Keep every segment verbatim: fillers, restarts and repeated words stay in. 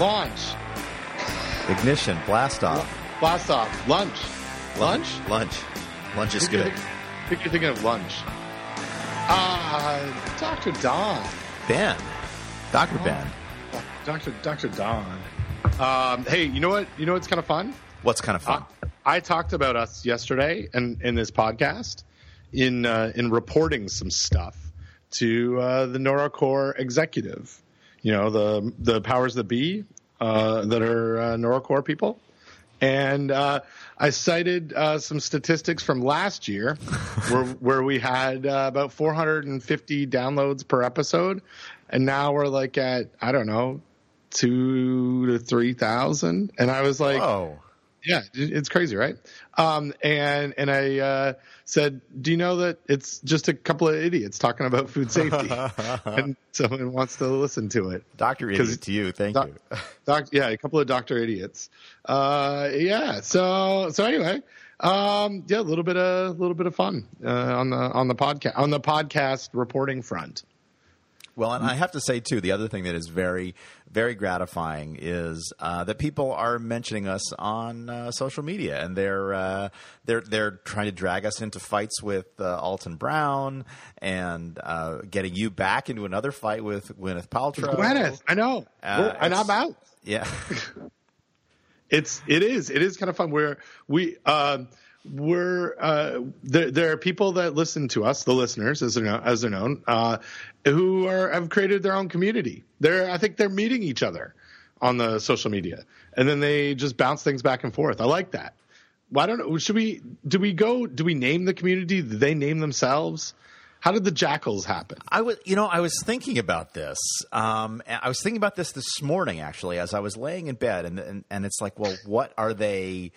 Launch. Ignition. Blast off. Blast off. Lunch. Lunch? Lunch. Lunch is good. I think you're thinking of lunch. Ah, uh, Doctor Don. Ben. Doctor Oh, Ben. Doctor Doctor Don. Um, hey, you know what? You know what's kind of fun? What's kind of fun? Uh, I talked about us yesterday in, in this podcast in uh, in reporting some stuff to uh, the NORACOR executive. You know, the the powers that be uh, that are uh, NORACOR people. And uh, I cited uh, some statistics from last year where, where we had uh, about four hundred fifty downloads per episode. And now we're like at, I don't know, two to three thousand. And I was like, oh, yeah, it's crazy, right? Um, and and I uh, said, do you know that it's just a couple of idiots talking about food safety? And someone wants to listen to it. Doctor Idiot to you. Thank doc, you. Doc, yeah, a couple of Doctor Idiots. Uh, yeah. So so anyway, um, yeah, a little bit of a little bit of fun uh, on the on the podcast on the podcast reporting front. Well, and I have to say, too, the other thing that is very, very gratifying is uh, that people are mentioning us on uh, social media, and they're uh, they're they're trying to drag us into fights with uh, Alton Brown and uh, getting you back into another fight with Gwyneth Paltrow. Gwyneth, I know, uh, and I'm out. Yeah, it's it is it is kind of fun. We're we. Um, We're uh, there. There are people that listen to us, the listeners, as they're known, as they're known, uh, who are have created their own community. They're, I think, they're meeting each other on the social media, and then they just bounce things back and forth. I like that. Why don't should we? Do we go? Do we name the community? Do they name themselves? How did the jackals happen? I was, you know, I was thinking about this. Um, I was thinking about this this morning, actually, as I was laying in bed, and and, and it's like, well, what are they?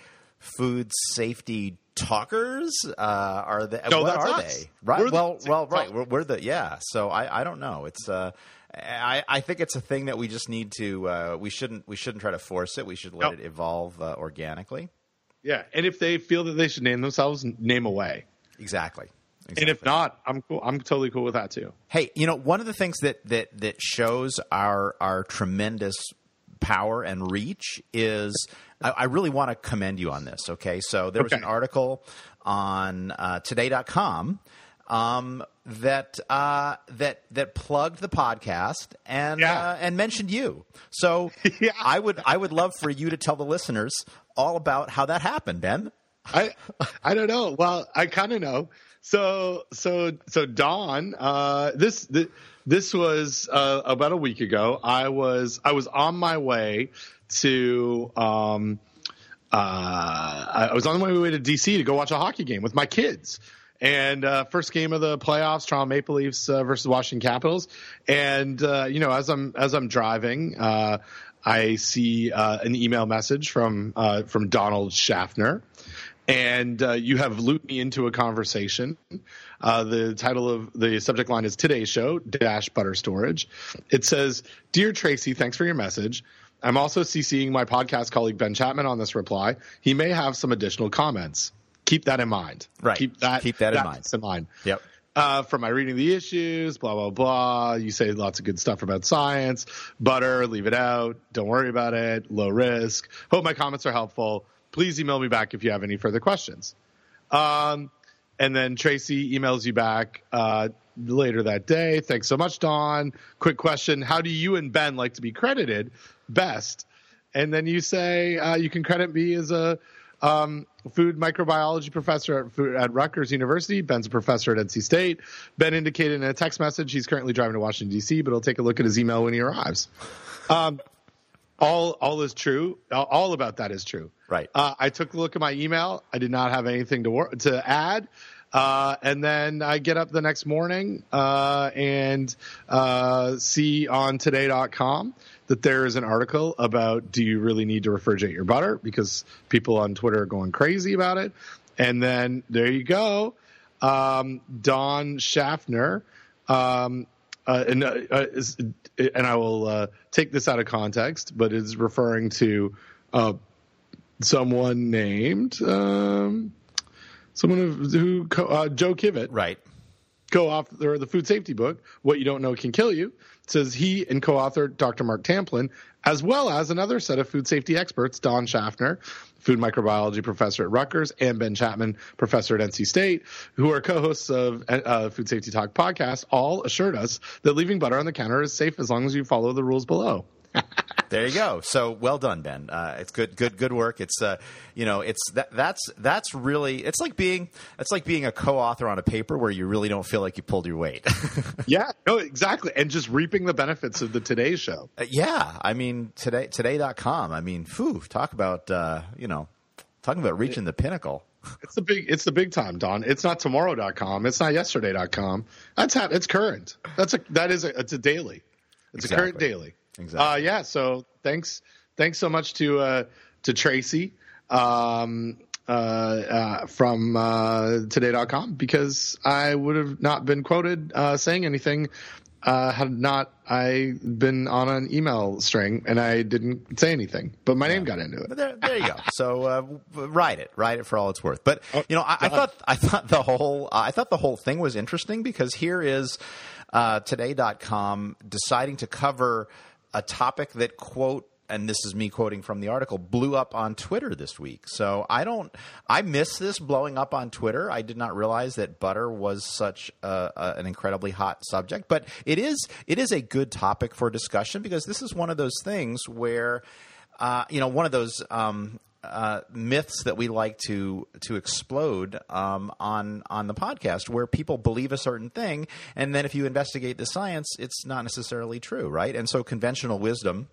Food safety talkers? Uh, are they? No, what that's are us. They? Right. We're well, the, well, right. We're, we're the yeah. So I, I don't know. It's uh, I, I think it's a thing that we just need to. Uh, we shouldn't we shouldn't try to force it. We should let no. it evolve uh, organically. Yeah, and if they feel that they should name themselves, name away. Exactly. Exactly. And if not, I'm cool. I'm totally cool with that too. Hey, you know, one of the things that that that shows our our tremendous power and reach is. I really want to commend you on this, okay? So there was okay. an article on uh, Today dot com um, that uh, that that plugged the podcast and yeah. uh, and mentioned you. So yeah. I would I would love for you to tell the listeners all about how that happened, Ben. I I don't know. Well, I kind of know. So so so Don, uh, this th- this was uh, about a week ago. I was I was on my way. To um, uh, I was on my way to D C to go watch a hockey game with my kids, and uh, first game of the playoffs, Toronto Maple Leafs uh, versus Washington Capitals. And uh, you know, as I'm as I'm driving, uh, I see uh, an email message from uh, from Donald Schaffner, and uh, you have looped me into a conversation. Uh, the title of the subject line is Today's Show Dash Butter Storage. It says, "Dear Tracy, thanks for your message. I'm also CCing my podcast colleague, Ben Chapman, on this reply. He may have some additional comments. Keep that in mind." Right. Keep that, Keep that, that in mind. In mind. Yep. Uh, from my reading the issues, blah, blah, blah. You say lots of good stuff about science. Butter, leave it out. Don't worry about it. Low risk. Hope my comments are helpful. Please email me back if you have any further questions. Um, and then Tracy emails you back uh, later that day. Thanks so much, Don. Quick question. How do you and Ben like to be credited? Best. And then you say uh, you can credit me as a um, food microbiology professor at, at Rutgers University. Ben's a professor at N C State. Ben indicated in a text message he's currently driving to Washington, D C, but he'll take a look at his email when he arrives. Um, all all is true. All about that is true. Right. Uh, I took a look at my email. I did not have anything to wor- to add. Uh, and then I get up the next morning uh, and uh, see on today dot com that there is an article about, do you really need to refrigerate your butter? Because people on Twitter are going crazy about it. And then there you go. Um, Don Schaffner. Um, uh, and, uh, is, and I will uh, take this out of context, but it's referring to uh, someone named um, someone who, uh, Joe Kivett. Right. co-author or the Food Safety book, What You Don't Know Can Kill You, says he and co-author Doctor Mark Tamplin, as well as another set of food safety experts, Don Schaffner, food microbiology professor at Rutgers, and Ben Chapman, professor at N C State, who are co-hosts of uh, Food Safety Talk podcast, all assured us that leaving butter on the counter is safe as long as you follow the rules below. There you go. So well done, Ben. Uh, it's good, good, good work. It's, uh, you know, it's that, that's that's really it's like being it's like being a co-author on a paper where you really don't feel like you pulled your weight. Yeah, no, exactly. And just reaping the benefits of the Today show. Uh, yeah. I mean, today, today dot com. I mean, phew, talk about, uh, you know, talking about reaching the pinnacle. It's the big, it's the big time, Don. It's not tomorrow dot com. It's not yesterday dot com. That's how it's current. That's a, that is a, it's a daily. It's exactly. a current daily. Exactly. Uh, yeah. So thanks. Thanks so much to uh, to Tracy um, uh, uh, from uh, today dot com, because I would have not been quoted uh, saying anything uh, had not I been on an email string and I didn't say anything. But my yeah. name got into it. But there, there you go. So uh, ride it. Ride it for all it's worth. But, oh, you know, I, I thought I thought the whole I thought the whole thing was interesting, because here is uh, today dot com deciding to cover a topic that, quote, and this is me quoting from the article, blew up on Twitter this week. So I don't – I miss this blowing up on Twitter. I did not realize that butter was such a, a, an incredibly hot subject. But it is it is a good topic for discussion, because this is one of those things where uh, – you know, one of those um, – Uh, myths that we like to to explode um, on on the podcast, where people believe a certain thing, and then if you investigate the science, it's not necessarily true, right? And so conventional wisdom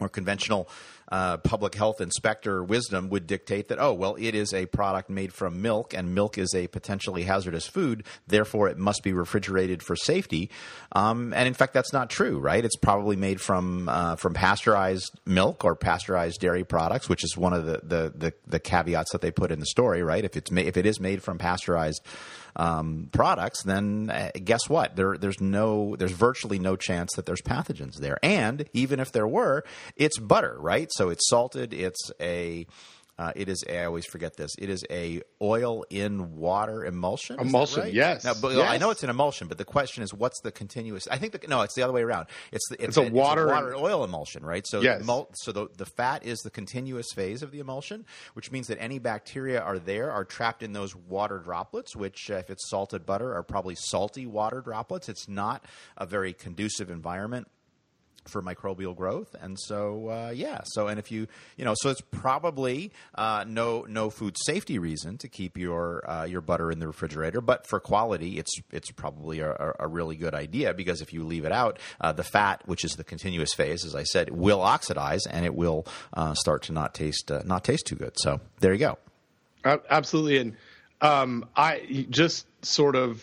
or conventional uh, public health inspector wisdom would dictate that, oh, well, it is a product made from milk, and milk is a potentially hazardous food, therefore it must be refrigerated for safety. Um, and in fact, that's not true, right? It's probably made from uh, from pasteurized milk or pasteurized dairy products, which is one of the the, the, the caveats that they put in the story, right? If it's ma- if it is made from pasteurized um, products, then uh, guess what? There there's no there's virtually no chance that there's pathogens there, and even if there were, it's butter, right? So it's salted. It's a, uh, it is a, I always forget this. It is a oil in water emulsion. Is emulsion, right? Yes. Now, but, yes. I know it's an emulsion, but the question is, what's the continuous? I think the, no, it's the other way around. It's the, it's, it's, a, a, water it's a water and oil emulsion, right? So yes. emul, so the the fat is the continuous phase of the emulsion, which means that any bacteria are there are trapped in those water droplets, which uh, if it's salted butter are probably salty water droplets. It's not a very conducive environment for microbial growth. And so, uh, yeah. So, and if you, you know, so it's probably uh, no no food safety reason to keep your uh, your butter in the refrigerator, but for quality, it's it's probably a, a really good idea, because if you leave it out, uh, the fat, which is the continuous phase, as I said, will oxidize, and it will uh, start to not taste uh, not taste too good. So there you go. Absolutely. And um, I just sort of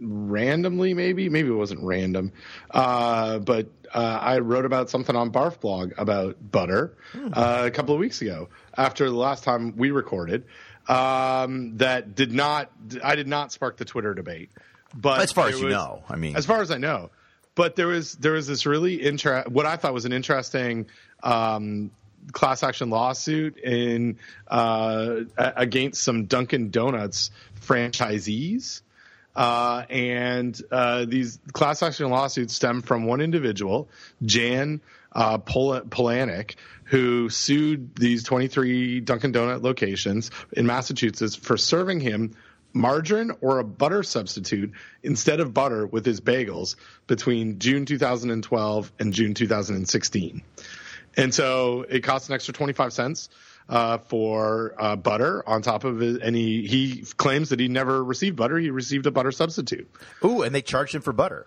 randomly, maybe, maybe it wasn't random, uh, but uh, I wrote about something on Barf Blog about butter uh, a couple of weeks ago after the last time we recorded. Um, that did not, I did not spark the Twitter debate, but as far as you know, I mean, as far as I know, but there was there was this really inter- what I thought was an interesting um, class action lawsuit in uh, against some Dunkin' Donuts franchisees. Uh, and uh, these class action lawsuits stem from one individual, Jan uh, Pol- Polanik, who sued these twenty-three Dunkin' Donut locations in Massachusetts for serving him margarine or a butter substitute instead of butter with his bagels between June two thousand twelve and June two thousand sixteen. And so it costs an extra twenty-five cents. Uh, for uh, butter on top of it, and he, he claims that he never received butter. He received a butter substitute. Ooh, and they charged him for butter.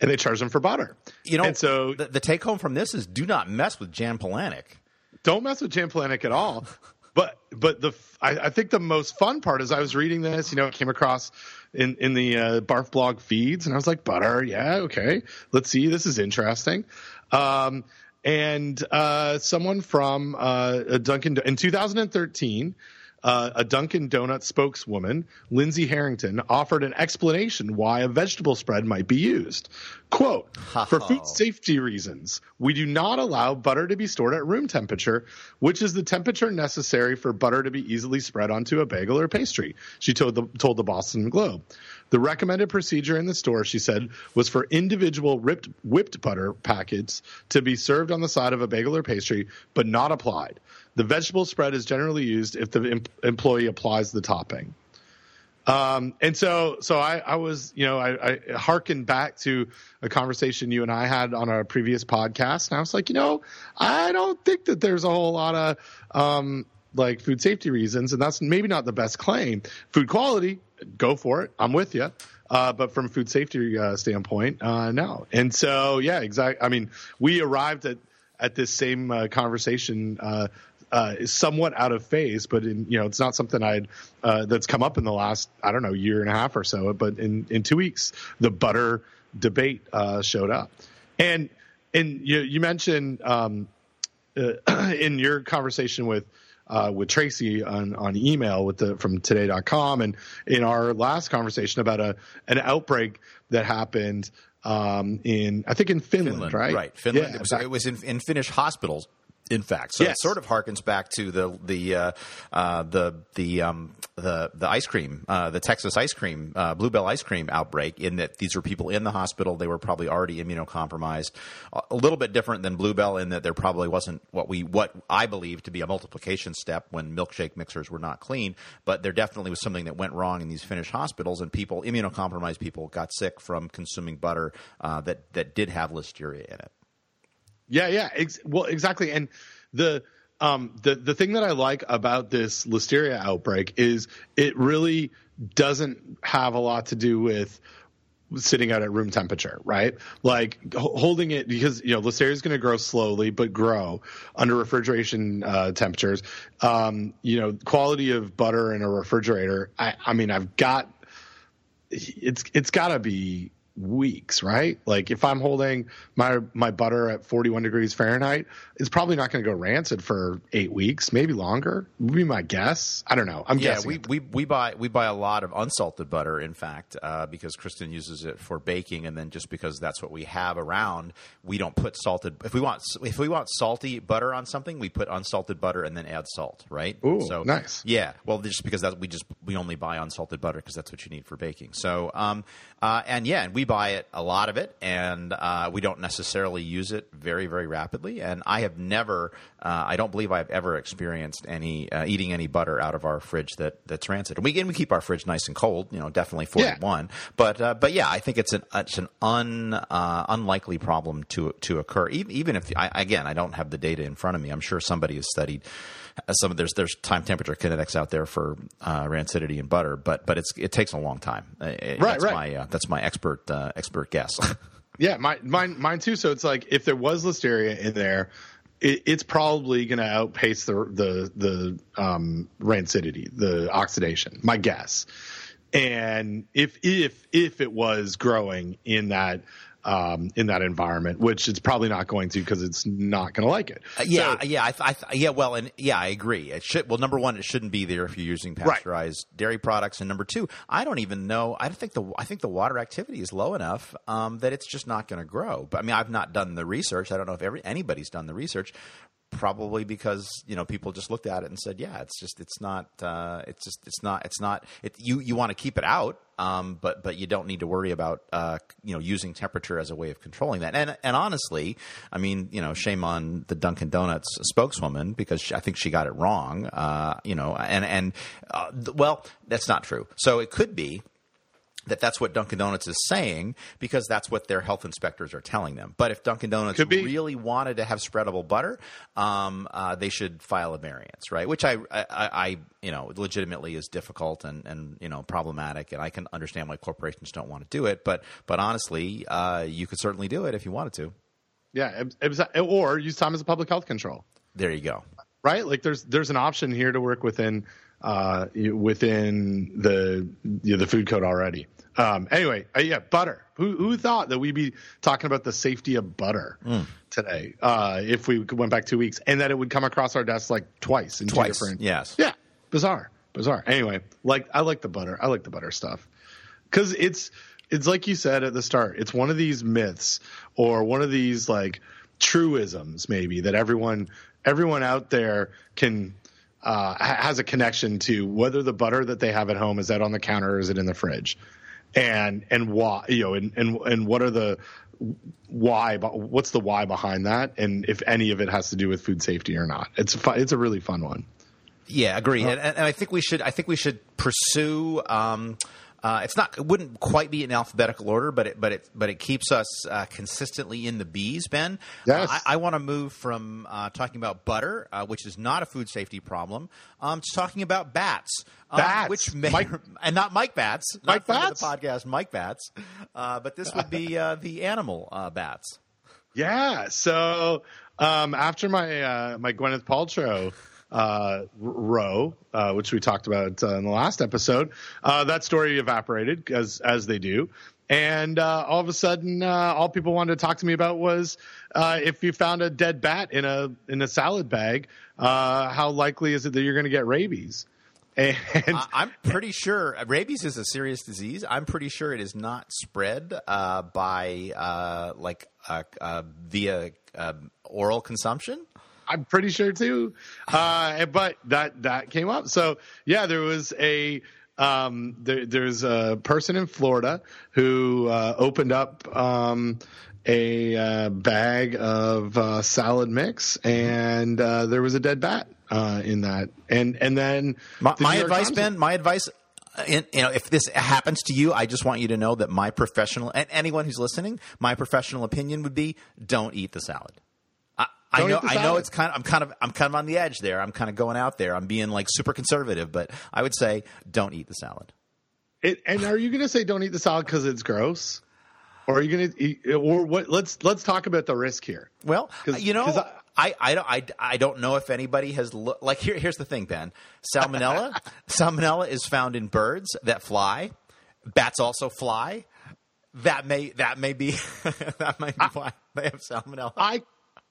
And they charged him for butter. You know, and so the, the take home from this is, do not mess with Jan Polanik. Don't mess with Jan Polanik at all. But but the I, I think the most fun part is I was reading this. You know, it came across in in the uh, Barf Blog feeds, and I was like, butter, yeah, okay, let's see, this is interesting. Um, And uh, someone from uh, Dunkin' in twenty thirteen uh, a Dunkin' Donuts spokeswoman, Lindsay Harrington, offered an explanation why a vegetable spread might be used. Quote, oh. "For food safety reasons, we do not allow butter to be stored at room temperature, which is the temperature necessary for butter to be easily spread onto a bagel or pastry," she told the, told the Boston Globe. The recommended procedure in the store, she said, was for individual ripped, whipped butter packets to be served on the side of a bagel or pastry, but not applied. The vegetable spread is generally used if the em- employee applies the topping. Um, and so, so I, I was, you know, I, I hearkened back to a conversation you and I had on our previous podcast. And I was like, you know, I don't think that there's a whole lot of, um, like food safety reasons. And that's maybe not the best claim. Food quality, go for it. I'm with you. Uh, but from a food safety uh, standpoint, uh, no. And so, yeah, exactly. I mean, we arrived at, at this same uh, conversation, uh, Uh, somewhat out of phase, but in, you know, it's not something I'd uh, that's come up in the last, I don't know, year and a half or so. But in, in two weeks, the butter debate uh, showed up, and and you you mentioned um, uh, in your conversation with uh, with Tracy on, on email with the from today dot com, and in our last conversation about a an outbreak that happened um, in I think in Finland, Finland right? Right, Finland. Yeah, it was, it was in, in Finnish hospitals. In fact, so yes. It sort of harkens back to the the uh, uh, the the, um, the the ice cream, uh, the Texas ice cream, uh, Blue Bell ice cream outbreak. In that these were people in the hospital; they were probably already immunocompromised. A little bit different than Blue Bell in that there probably wasn't what we what I believe to be a multiplication step when milkshake mixers were not clean, but there definitely was something that went wrong in these Finnish hospitals, and people, immunocompromised people, got sick from consuming butter uh, that that did have Listeria in it. Yeah, yeah. Ex- well, exactly. And the um, the the thing that I like about this Listeria outbreak is it really doesn't have a lot to do with sitting out at room temperature, right? Like ho- holding it, because you know Listeria is going to grow slowly, but grow under refrigeration uh, temperatures. Um, you know, quality of butter in a refrigerator. I, I mean, I've got it's it's got to be. Weeks, right? Like if I'm holding my my butter at forty-one degrees Fahrenheit, it's probably not going to go rancid for eight weeks, maybe longer. Would be my guess. I don't know. I'm yeah, guessing. Yeah, we, we we buy we buy a lot of unsalted butter, in fact, uh, because Kristen uses it for baking, and then just because that's what we have around, we don't put salted. If we want if we want salty butter on something, we put unsalted butter and then add salt, right? Ooh, so nice. Yeah. Well, just because that we just we only buy unsalted butter because that's what you need for baking. So um uh and yeah, and we buy it, a lot of it, and uh, we don't necessarily use it very, very rapidly. And I have never, uh, I don't believe I've ever experienced any uh, eating any butter out of our fridge that that's rancid. And we and we keep our fridge nice and cold, you know, definitely forty-one. Yeah. But uh, but yeah, I think it's an it's an un uh, unlikely problem to to occur. Even even if I, again, I don't have the data in front of me. I'm sure somebody has studied. Some of there's there's time temperature kinetics out there for uh, rancidity in butter, but but it's it takes a long time. It, right, that's right. My, uh, that's my expert uh, expert guess. Yeah, my, mine mine too. So it's like if there was Listeria in there, it, it's probably going to outpace the the the um, rancidity, the oxidation. My guess. And if if if it was growing in that. Um, in that environment, which it's probably not going to because it's not going to like it. Uh, yeah, so, yeah, I, th- I th- yeah. Well, and yeah, I agree. It should. Well, number one, it shouldn't be there if you're using pasteurized right. dairy products, and number two, I don't even know. I don't think the I think the water activity is low enough um, that it's just not going to grow. But I mean, I've not done the research. I don't know if every, anybody's done the research. Probably because you know people just looked at it and said, yeah, it's just it's not uh, it's just it's not it's not it, you you want to keep it out. Um, but but you don't need to worry about uh, you know using temperature as a way of controlling that. And and honestly, I mean you know shame on the Dunkin' Donuts spokeswoman because she, I think she got it wrong. Uh, you know and and uh, well that's not true. So it could be. That that's what Dunkin' Donuts is saying because that's what their health inspectors are telling them. But if Dunkin' Donuts really wanted to have spreadable butter, um, uh, they should file a variance, right? Which I, I, I, you know, legitimately is difficult and, and you know problematic, and I can understand why corporations don't want to do it. But but honestly, uh, you could certainly do it if you wanted to. Yeah, it was, or use time as a public health control. There you go. Right? Like there's there's an option here to work within uh, within the you know, the food code already. Um, anyway, uh, yeah, butter. Who who thought that we'd be talking about the safety of butter mm. today uh, if we went back two weeks and that it would come across our desks like twice in twice. two different – Yes. Yeah. Bizarre, bizarre. Anyway, like I like the butter. I like the butter stuff because it's it's like you said at the start. It's one of these myths or one of these like truisms maybe that everyone everyone out there can uh, has a connection to whether the butter that they have at home is that on the counter or is it in the fridge, and and why you know and and, and what are the why what's the why behind that and if any of it has to do with food safety or not. It's a fun, it's a really fun one. Yeah, agree. And, and I think we should I think we should pursue um, uh, it's not it wouldn't quite be in alphabetical order, but it but it but it keeps us uh, consistently in the B's, Ben. Yes. Uh, I, I want to move from uh, talking about butter, uh, which is not a food safety problem, um, to talking about bats. Um, Batts. Which may, Mike, and not Mike Batts. Mike Batts? The podcast Mike Batts. Uh, but this would be uh, the animal uh, bats. Yeah. So um, after my uh, my Gwyneth Paltrow uh row uh which we talked about uh, in the last episode, uh that story evaporated as as they do, and uh all of a sudden uh all people wanted to talk to me about was uh if you found a dead bat in a in a salad bag, uh how likely is it that you're going to get rabies? And uh, I'm pretty sure rabies is a serious disease. I'm pretty sure it is not spread uh by uh like uh, uh via uh, oral consumption. I'm pretty sure too, uh, but that that came up. So yeah, there was a um, there, there's a person in Florida who uh, opened up um, a uh, bag of uh, salad mix, and uh, there was a dead bat uh, in that. And and then my, my advice, Ben, my advice. In, you know, if this happens to you, I just want you to know that my professional and anyone who's listening, my professional opinion would be: don't eat the salad. I know, I know it's kind of, I'm kind of, I'm kind of on the edge there. I'm kind of going out there. I'm being like super conservative, but I would say don't eat the salad. It, and are you going to say don't eat the salad because it's gross, or are you going to eat, or what? Let's let's talk about the risk here. Well, you know, I, I, I don't, I, I don't know if anybody has lo- like here. Here's the thing, Ben. Salmonella, salmonella is found in birds that fly. Bats also fly. That may that may be that might be I, why they have salmonella. I.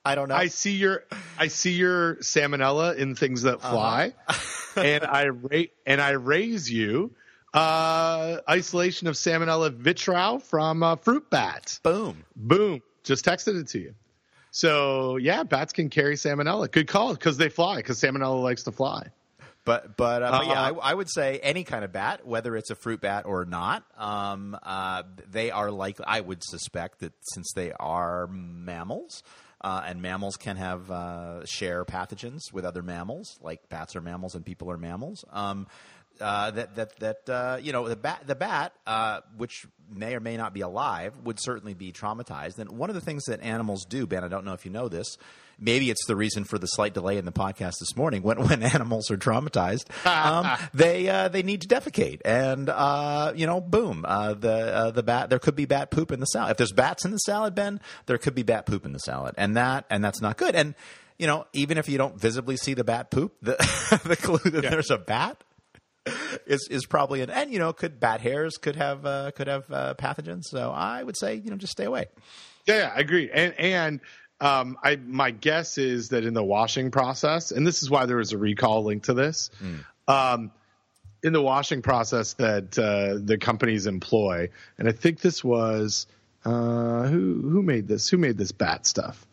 I don't know. I see your, I see your salmonella in things that fly, uh-huh. and I rate and I raise you uh, isolation of salmonella vitreo from uh, fruit bat. Boom, boom. Just texted it to you. So yeah, bats can carry salmonella. Good call because they fly. Because salmonella likes to fly. But but, uh, but yeah, I, I would say any kind of bat, whether it's a fruit bat or not, um, uh, they are likely. I would suspect that since they are mammals. Uh, and mammals can have uh, share pathogens with other mammals, like bats are mammals and people are mammals. Um, uh, that that that uh, you know the bat the bat, uh, which may or may not be alive, would certainly be traumatized. And one of the things that animals do, Ben, I don't know if you know this. Maybe it's the reason for the slight delay in the podcast this morning. When when animals are traumatized, um, they uh, they need to defecate, and uh, you know, boom, uh, the uh, the bat. There could be bat poop in the salad. If there's bats in the salad, Ben, there could be bat poop in the salad, and that and that's not good. And you know, even if you don't visibly see the bat poop, the the clue that yeah. there's a bat is is probably an and you know, could bat hairs could have uh, could have uh, pathogens. So I would say you know just stay away. Yeah, yeah I agree, and and. Um, I my guess is that in the washing process, and this is why there was a recall linked to this, mm. um, in the washing process that uh, the companies employ, and I think this was uh, who who made this? Who made this bat stuff?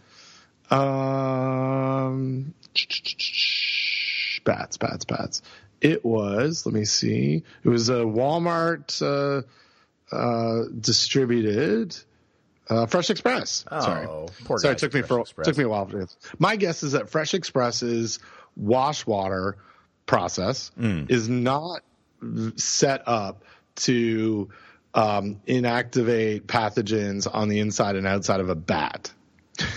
Um, bats, bats, bats. It was. Let me see. It was a Walmart uh, uh, distributed. Uh, Fresh Express. Oh, sorry, poor sorry. It took me for took me a while. My guess is that Fresh Express's wash water process mm. is not set up to um, inactivate pathogens on the inside and outside of a bat.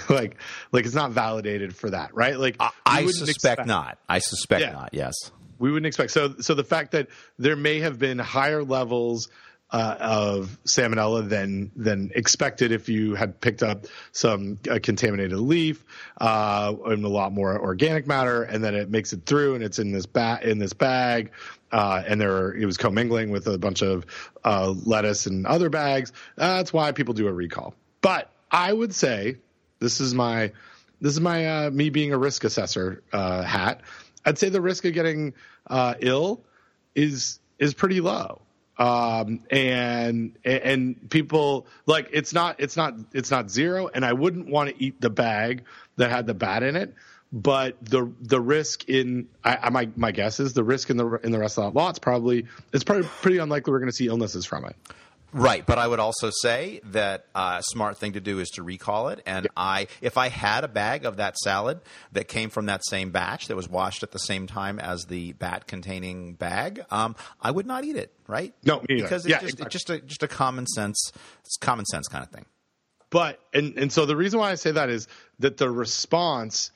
like, like it's not validated for that, right? Like, I, I suspect expect, not. I suspect yeah, not. Yes, we wouldn't expect. So, so the fact that there may have been higher levels. Uh, of salmonella than than expected if you had picked up some uh, contaminated leaf uh, and a lot more organic matter, and then it makes it through and it's in this ba- in this bag, uh, and there are, it was commingling with a bunch of uh, lettuce and other bags. Uh, that's why people do a recall. But I would say this is my this is my uh, me being a risk assessor uh, hat. I'd say the risk of getting uh, ill is is pretty low. Um, and, and people like, it's not, it's not, it's not zero. And I wouldn't want to eat the bag that had the bat in it, but the, the risk in, I, I my, my guess is the risk in the, in the restaurant lot's probably, it's probably pretty unlikely we're going to see illnesses from it. Right. But I would also say that a smart thing to do is to recall it. And yeah. I, if I had a bag of that salad that came from that same batch that was washed at the same time as the bat containing bag, um, I would not eat it. Right. No, me because it's yeah, just, exactly. it's just a, just a common sense, it's common sense kind of thing. But, and, and so the reason why I say that is that the response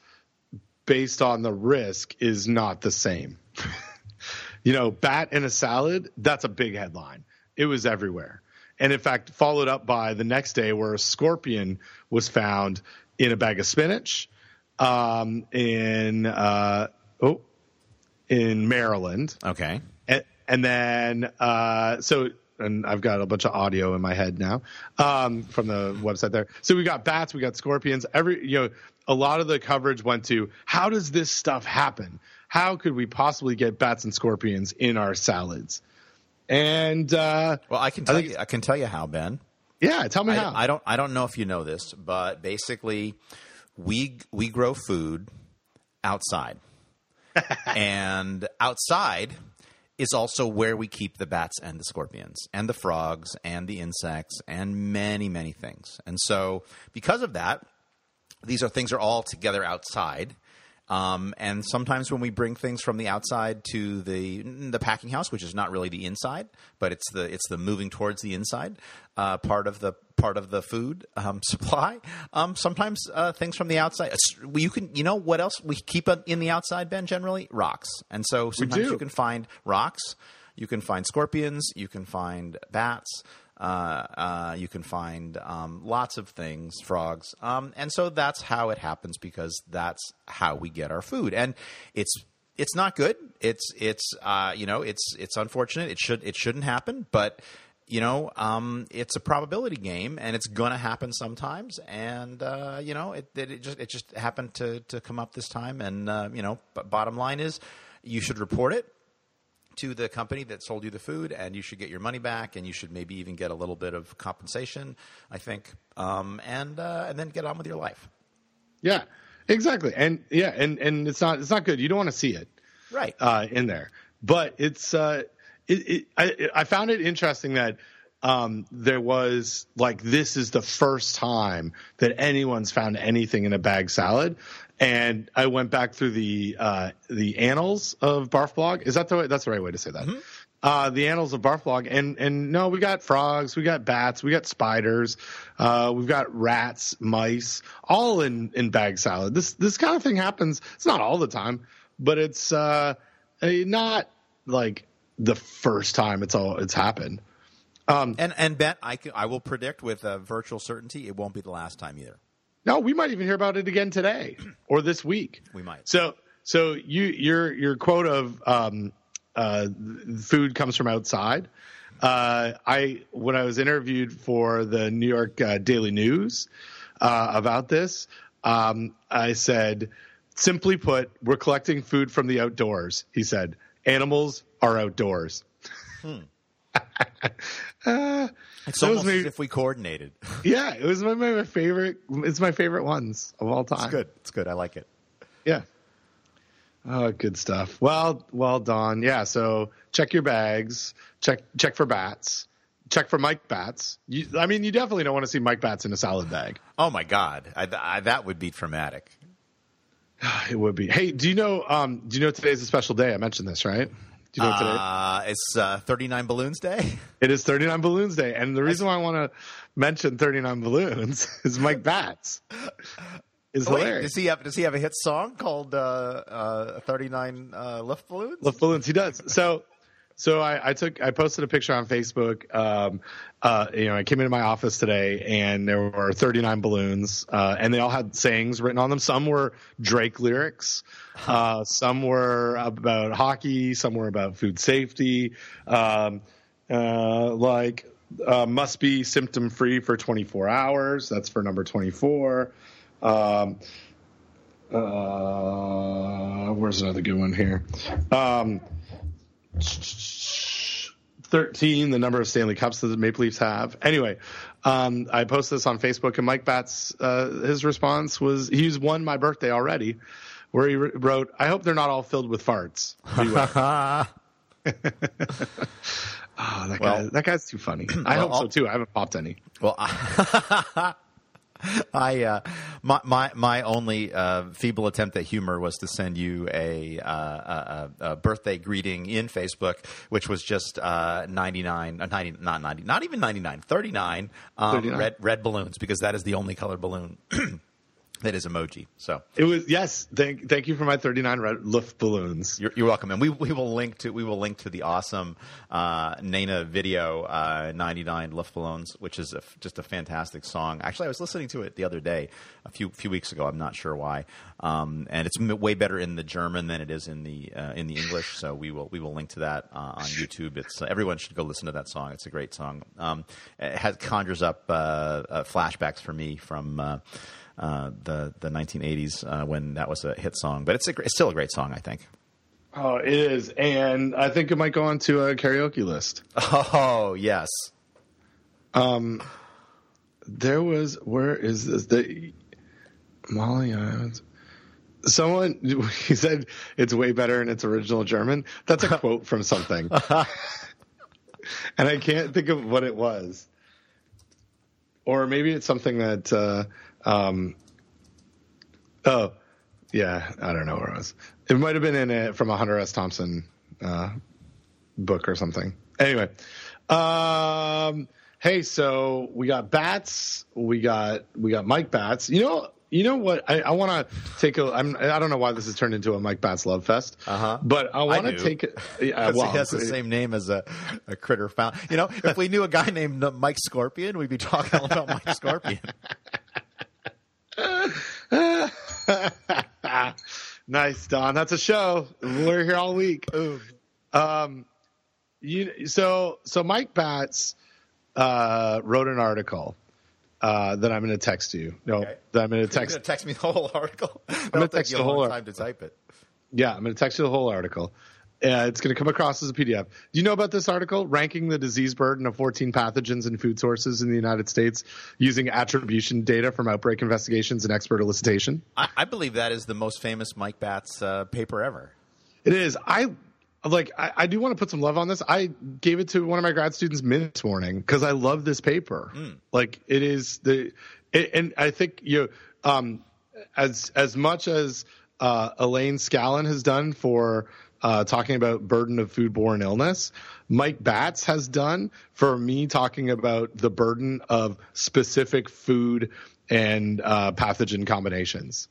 based on the risk is not the same. You know, bat in a salad, that's a big headline. It was everywhere. And in fact, followed up by the next day where a scorpion was found in a bag of spinach um, in uh, oh in Maryland. Okay, and, and then uh, so and I've got a bunch of audio in my head now um, from the website there. So we got bats, we got scorpions. Every you know, a lot of the coverage went to how does this stuff happen? How could we possibly get bats and scorpions in our salads? And uh, well, I can tell I you, I can tell you how, Ben. Yeah, tell me I, how. I don't, I don't know if you know this, but basically, we we grow food outside, and outside is also where we keep the bats and the scorpions and the frogs and the insects and many many things. And so, because of that, these are things are all together outside. Um, and sometimes when we bring things from the outside to the the packing house, which is not really the inside, but it's the it's the moving towards the inside uh, part of the part of the food um, supply. Um, sometimes uh, things from the outside, you can you know what else we keep in the outside, Ben? Generally, rocks, and so sometimes you can find rocks, you can find scorpions, you can find bats. Uh, uh, you can find um, lots of things, frogs. Um, and so that's how it happens because that's how we get our food. And it's it's not good. It's it's uh, you know, it's it's unfortunate. It should it shouldn't happen, but you know, um, it's a probability game and it's going to happen sometimes. And uh, you know, it, it it just it just happened to to come up this time and uh, you know, but bottom line is you should report it to the company that sold you the food, and you should get your money back, and you should maybe even get a little bit of compensation, I think, um, and uh, and then get on with your life. Yeah, exactly, and yeah, and, and it's not it's not good. You don't want to see it, right, uh, in there. But it's uh, it, it, I, it, I found it interesting that um, there was like this is the first time that anyone's found anything in a bag salad. And I went back through the uh, the annals of Barf Blog. Is that the way, that's the right way to say that? Mm-hmm. Uh, the annals of Barf Blog, and and no, we got frogs, we got bats, we got spiders, uh, we've got rats, mice, all in, in bag salad. This this kind of thing happens. It's not all the time, but it's uh, not like the first time it's all it's happened. Um, and and Ben, I can, I will predict with a virtual certainty it won't be the last time either. No, we might even hear about it again today or this week. We might. So, so you, your, your quote of um, uh, food comes from outside. Uh, I, when I was interviewed for the New York uh, Daily News uh, about this, um, I said, simply put, we're collecting food from the outdoors. He said, animals are outdoors. Hmm. uh, it's almost my, as if we coordinated. Yeah, it was my, my favorite. It's my favorite ones of all time. It's good. It's good. I like it. Yeah. Oh, good stuff. Well, well done. Yeah. So check your bags. Check check for bats. Check for Mike Batts. You, I mean, you definitely don't want to see Mike Batts in a salad bag. Oh my God, I, I, that would be traumatic. It would be. Hey, do you know? Um, do you know today's a special day? I mentioned this, right? Do you know what today? Uh, it's uh, thirty-nine Balloons Day. It is thirty-nine Balloons Day. And the reason why I want to mention thirty-nine Balloons is Mike Batts. Is oh, hilarious. Wait, does he have does he have a hit song called uh, uh, thirty-nine uh, Luftballons? Luftballons, he does. So so I, I took I posted a picture on Facebook. Um, uh, you know, I came into my office today and there were thirty-nine balloons, uh, and they all had sayings written on them. Some were Drake lyrics. Uh, some were about hockey. Some were about food safety. Um, uh, like uh, must be symptom free for twenty-four hours. That's for number twenty-four. Um, Uh, where's another good one here? Um, thirteen, the number of Stanley Cups that the Maple Leafs have. Anyway, um, I posted this on Facebook, and Mike Batts, uh, his response was, he's won my birthday already, where he wrote, I hope they're not all filled with farts. Oh, that, well, guy, that guy's too funny. I well, hope I'll, so, too. I haven't popped any. Well, I, I uh, my, my my only uh, feeble attempt at humor was to send you a, uh, a, a birthday greeting in Facebook, which was just uh, ninety-nine, uh, ninety, not ninety, not even ninety-nine, thirty-nine, um, thirty-nine. red red balloons, because that is the only colored balloon that is emoji. So it was, yes. Thank, thank you for my thirty-nine red Luftballons. You're, you're welcome. And we, we will link to, we will link to the awesome, uh, Nena video, uh, ninety-nine Luftballons, which is a, just a fantastic song. Actually, I was listening to it the other day, a few, few weeks ago. I'm not sure why. Um, and it's m- way better in the German than it is in the, uh, in the English. So we will, we will link to that uh, on YouTube. It's, uh, everyone should go listen to that song. It's a great song. Um, it has conjures up, uh, uh flashbacks for me from, uh, Uh, the the nineteen eighties uh, when that was a hit song, but it's a it's still a great song, I think. Oh, it is, and I think it might go on to a karaoke list. Oh yes. Um, there was where is this the Molly Islands? Someone he said it's way better in its original German. That's a quote from something, and I can't think of what it was. Or maybe it's something that. Uh, Um, oh, yeah, I don't know where it was. It might have been in it from a Hunter S. Thompson uh, book or something. Anyway, um, hey, so we got Batts, we got we got Mike Batts. You know, you know what? I, I want to take a. I'm, I don't know why this has turned into a Mike Batts love fest. Uh huh. But I want to take. Yeah, well, he has the same name as a, a critter found. You know, if we knew a guy named Mike Scorpion, we'd be talking about Mike Scorpion. Nice, Don. That's a show. We're here all week. Um, you so so Mike Batts uh, wrote an article uh, that I'm going to text you. No, okay. that I'm going to text. You're gonna text me the whole article. I'm going to text you the whole time to type it. Yeah, I'm going to text you the whole article. Uh, it's going to come across as a P D F. Do you know about this article, Ranking the Disease Burden of fourteen Pathogens and Food Sources in the United States Using Attribution Data from Outbreak Investigations and Expert Elicitation? I, I believe that is the most famous Mike Batts uh, paper ever. It is. I like. I, I do want to put some love on this. I gave it to one of my grad students mid this morning because I love this paper. Mm. Like it is the it, – and I think you um, – as, as much as uh, Elaine Scallon has done for – Uh, talking about burden of foodborne illness, Mike Batts has done for me talking about the burden of specific food and uh, pathogen combinations.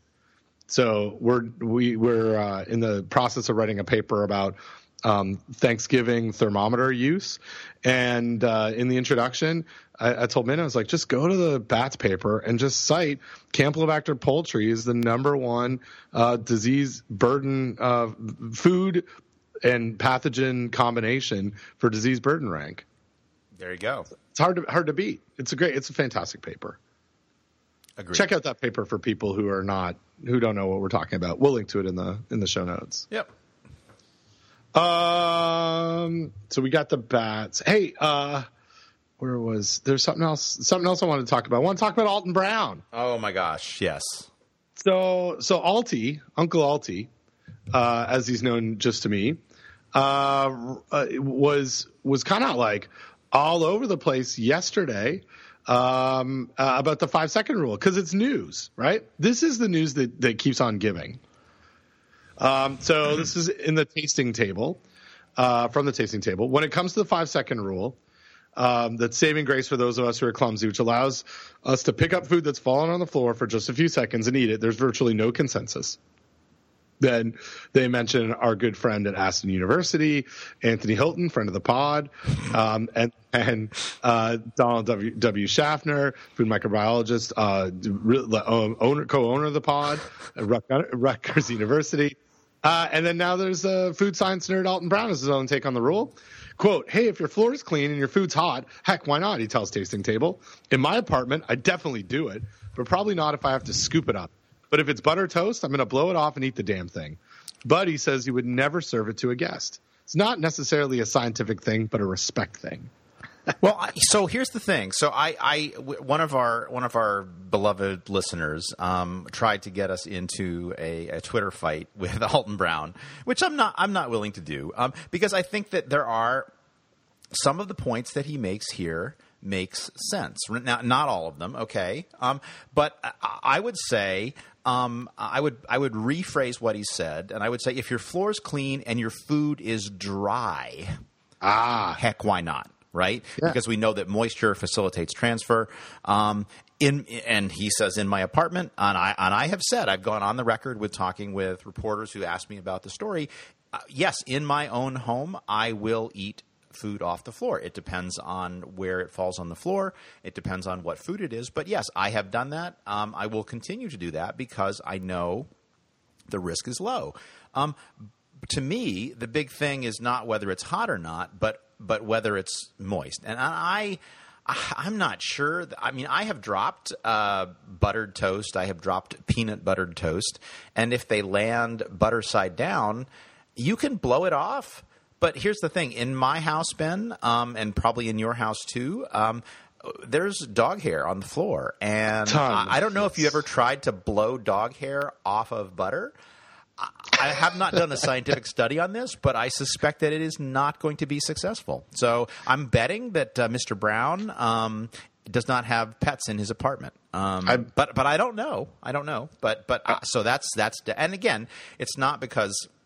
So we're we, we're uh, in the process of writing a paper about um, Thanksgiving thermometer use. And uh, in the introduction, I, I told Min, I was like, just go to the Batts paper and just cite Campylobacter poultry is the number one uh, disease burden of food and pathogen combination for disease burden rank. There you go. It's hard to hard to beat. It's a great. It's a fantastic paper. Agreed. Check out that paper for people who are not who don't know what we're talking about. We'll link to it in the in the show notes. Yep. Um. So we got the Batts. Hey. Uh. Where was there's something else? Something else I wanted to talk about. I want to talk about Alton Brown. Oh my gosh, yes. So so Alty, Uncle Alty, uh, as he's known just to me, uh, uh, was was kind of like all over the place yesterday um, uh, about the five second rule because it's news, right? This is the news that that keeps on giving. Um, so this is in the Tasting Table uh, from the Tasting Table. When it comes to the five second rule. Um, that's saving grace for those of us who are clumsy, which allows us to pick up food that's fallen on the floor for just a few seconds and eat it. There's virtually no consensus. Then they mention our good friend at Aston University, Anthony Hilton, friend of the pod, um, and, and uh, Donald W. W. Schaffner, food microbiologist, uh, owner, co-owner of the pod at Rutgers University. Uh, and then now there's uh, food science nerd Alton Brown as his own take on the rule. Quote, hey, if your floor is clean and your food's hot, heck, why not? He tells Tasting Table. In my apartment, I definitely do it, but probably not if I have to scoop it up. But if it's butter toast, I'm going to blow it off and eat the damn thing. But he says he would never serve it to a guest. It's not necessarily a scientific thing, but a respect thing. Well, so here's the thing. So I, I, one of our one of our beloved listeners um, tried to get us into a, a Twitter fight with Alton Brown, which I'm not I'm not willing to do um, because I think that there are some of the points that he makes here makes sense. Now, not all of them, okay, um, but I, I would say. Um, I would I would rephrase what he said, and I would say if your floor is clean and your food is dry, ah, heck, why not, right? Yeah. Because we know that moisture facilitates transfer. Um, in and he says in my apartment, and I and I have said I've gone on the record with talking with reporters who asked me about the story. Uh, yes, in my own home, I will eat food off the floor. It depends on where it falls on the floor. It depends on what food it is. But yes, I have done that. Um, I will continue to do that because I know the risk is low. Um, to me, the big thing is not whether it's hot or not, but but whether it's moist. And I, I I'm not sure. I mean, I have dropped uh, buttered toast. I have dropped peanut buttered toast. And if they land butter side down, you can blow it off. But here's the thing. In my house, Ben, um, and probably in your house too, um, there's dog hair on the floor. And I, I don't know if you ever tried to blow dog hair off of butter. I, I have not done a scientific study on this, but I suspect that it is not going to be successful. So I'm betting that uh, Mister Brown um, does not have pets in his apartment. Um, I, but but I don't know. I don't know. But but uh, so that's that's – and again, it's not because –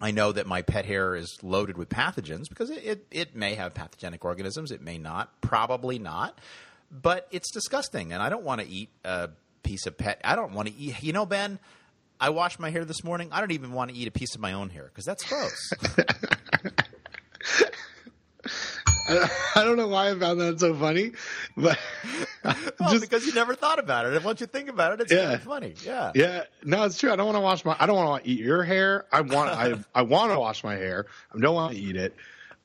I know that my pet hair is loaded with pathogens because it, it, it may have pathogenic organisms. It may not. Probably not. But it's disgusting, and I don't want to eat a piece of pet – I don't want to eat – you know, Ben, I washed my hair this morning. I don't even want to eat a piece of my own hair because that's gross. I don't know why I found that so funny, but well, just, because you never thought about it. And once you think about it, it's yeah. kind of funny. Yeah, yeah. No, it's true. I don't want to wash my. I don't want to eat your hair. I want. I I want to wash my hair. I don't want to eat it.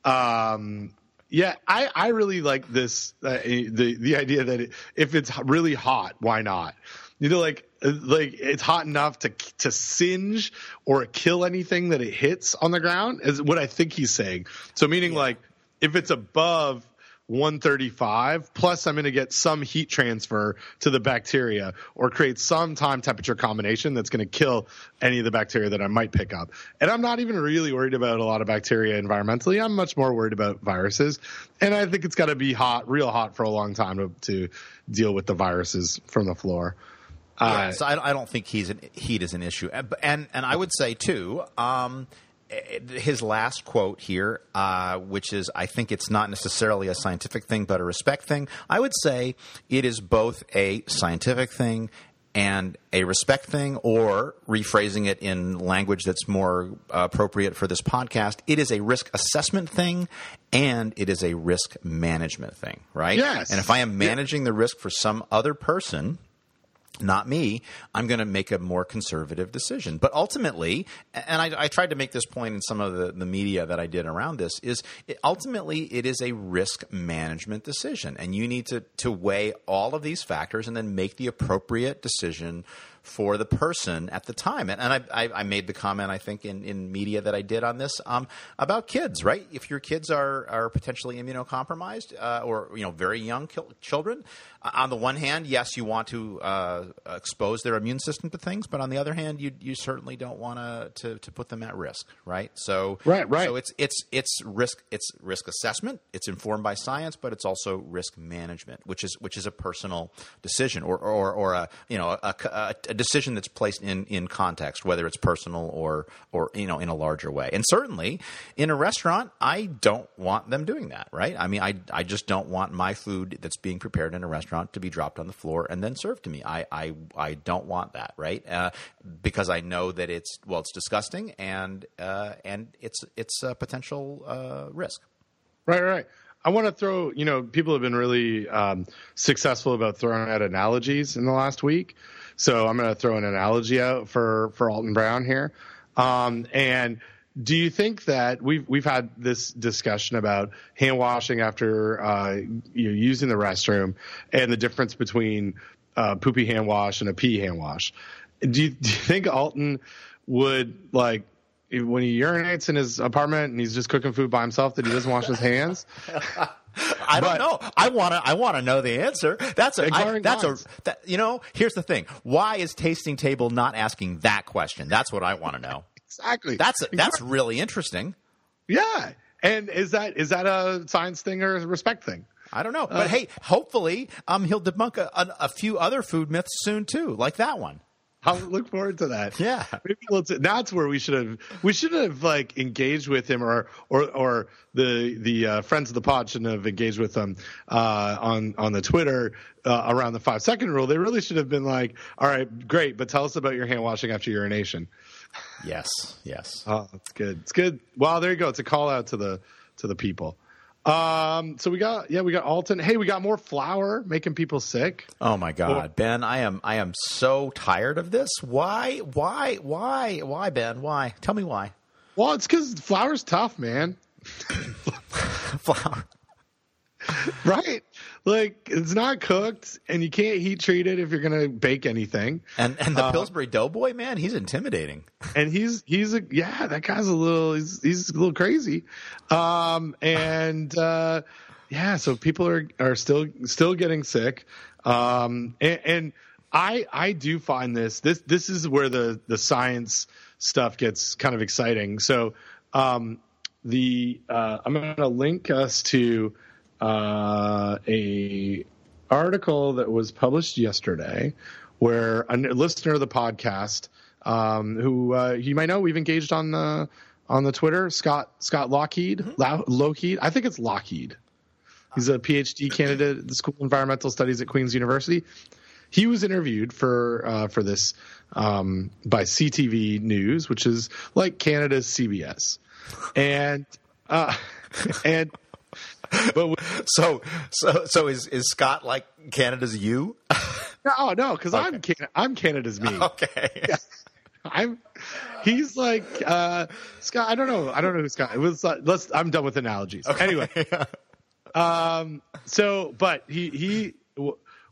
Um. Yeah. I, I really like this. Uh, the the idea that it, if it's really hot, why not? You know, like like it's hot enough to to singe or kill anything that it hits on the ground is what I think he's saying. So meaning yeah. like. If it's above one thirty-five, plus I'm going to get some heat transfer to the bacteria or create some time temperature combination that's going to kill any of the bacteria that I might pick up. And I'm not even really worried about a lot of bacteria environmentally. I'm much more worried about viruses. And I think it's got to be hot, real hot for a long time to, to deal with the viruses from the floor. Uh, yeah, so I, I don't think he's an, heat is an issue. And, and, and I would say, too um, – his last quote here, uh, which is, I think it's not necessarily a scientific thing but a respect thing. I would say it is both a scientific thing and a respect thing, or rephrasing it in language that's more appropriate for this podcast, it is a risk assessment thing and it is a risk management thing, right? Yes. And if I am managing yeah. the risk for some other person – not me, I'm going to make a more conservative decision. But ultimately, and I, I tried to make this point in some of the, the media that I did around this, is it, ultimately it is a risk management decision. And you need to, to weigh all of these factors and then make the appropriate decision for the person at the time. And, and I, I, I made the comment, I think, in, in media that I did on this um, about kids, right? If your kids are, are potentially immunocompromised uh, or, you know, very young kil- children, uh, on the one hand, yes, you want to uh, expose their immune system to things. But on the other hand, you you certainly don't want to to put them at risk, right? So, right, right. So it's, it's, it's, risk, it's risk assessment. It's informed by science, but it's also risk management, which is which is a personal decision or, or, or a, you know, a, a, a decision that's placed in, in context, whether it's personal or or you know in a larger way. And certainly in a restaurant, I don't want them doing that, right? I mean, I I just don't want my food that's being prepared in a restaurant to be dropped on the floor and then served to me. I I, I don't want that, right? Uh, because I know that it's well, it's disgusting and uh, and it's it's a potential uh, risk. Right, right. I want to throw. You know, people have been really um, successful about throwing out analogies in the last week. So I'm going to throw an analogy out for, for Alton Brown here. Um, and do you think that we've we've had this discussion about hand washing after uh, you know, using the restroom and the difference between uh, poopy hand wash and a pee hand wash? do you, do you think Alton would, like, when he urinates in his apartment and he's just cooking food by himself, that he doesn't wash his hands? I but, don't know. I want to. I want to know the answer. That's a. I, that's lines. a. That, you know. Here's the thing. Why is Tasting Table not asking that question? That's what I want to know. Exactly. That's a, that's exactly. really interesting. Yeah. And is that is that a science thing or a respect thing? I don't know. But uh, hey, hopefully, um, he'll debunk a, a, a few other food myths soon too, like that one. I'll look forward to that. Yeah. Maybe we'll t- that's where we should have we should have like engaged with him, or or or the the uh, friends of the pod shouldn't have engaged with him uh, on on the Twitter uh, around the five second rule. They really should have been like, all right, great, but tell us about your hand washing after urination. Yes. Yes. Oh, it's good. It's good. Wow, there you go. It's a call out to the to the people. Um, so we got, yeah, we got Alton. Hey, we got more flour making people sick. Oh my God, Ben, I am, I am so tired of this. Why, why, why, why, Ben? Why? Tell me why. Well, it's because flour's tough, man. Flour. Right. Like, it's not cooked and you can't heat treat it if you're going to bake anything. And and the uh, Pillsbury Doughboy, man, he's intimidating. And he's, he's a, yeah, that guy's a little, he's, he's a little crazy. Um, and, uh, yeah, so people are, are still, still getting sick. Um, and, and I, I do find this, this, this is where the, the science stuff gets kind of exciting. So, um, the, uh, I'm going to link us to, Uh, a article that was published yesterday where a listener of the podcast, um, who uh, you might know, we've engaged on the on the Twitter, Scott Scott Lockheed, mm-hmm. Lockheed. I think it's Lockheed. He's a P H D candidate at the School of Environmental Studies at Queen's University. He was interviewed for uh, for this um, by C T V News, which is like Canada's C B S, and uh, and. But so so so is, is Scott like Canada's you? No, no, because okay. I'm Can- I'm Canada's me. Okay, yeah. I'm. He's like uh, Scott. I don't know. I don't know who Scott. It was. Uh, let's. I'm done with analogies. Okay. Anyway. Yeah. Um. So, but he he.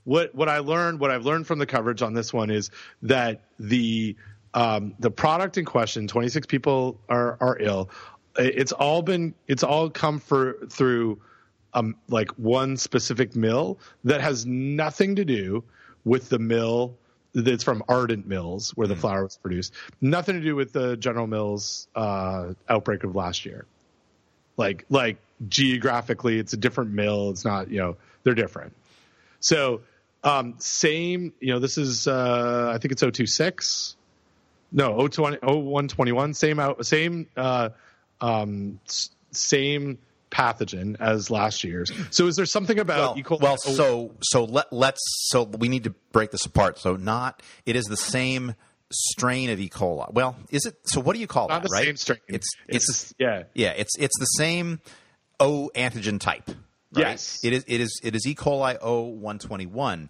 What what I learned. What I've learned from the coverage on this one is that the um the product in question. twenty-six people are are ill. It's all been, it's all come for, through, um, like one specific mill that has nothing to do with the mill that's from Ardent Mills where the mm. flour was produced. Nothing to do with the General Mills, uh, outbreak of last year. Like, like geographically, it's a different mill. It's not, you know, they're different. So, um, same, you know, this is, uh, I think it's oh two six. No, oh one twenty-one, same out, same, uh, Um, same pathogen as last year's. So, is there something about E. coli? Well, so so let let's so we need to break this apart. So, not it is the same strain of E. coli. Well, is it? So, what do you call not that? The right? Same strain. It's it's, it's yeah yeah it's it's the same O antigen type. Right? Yes, it is it is it is E. coli O one twenty-one,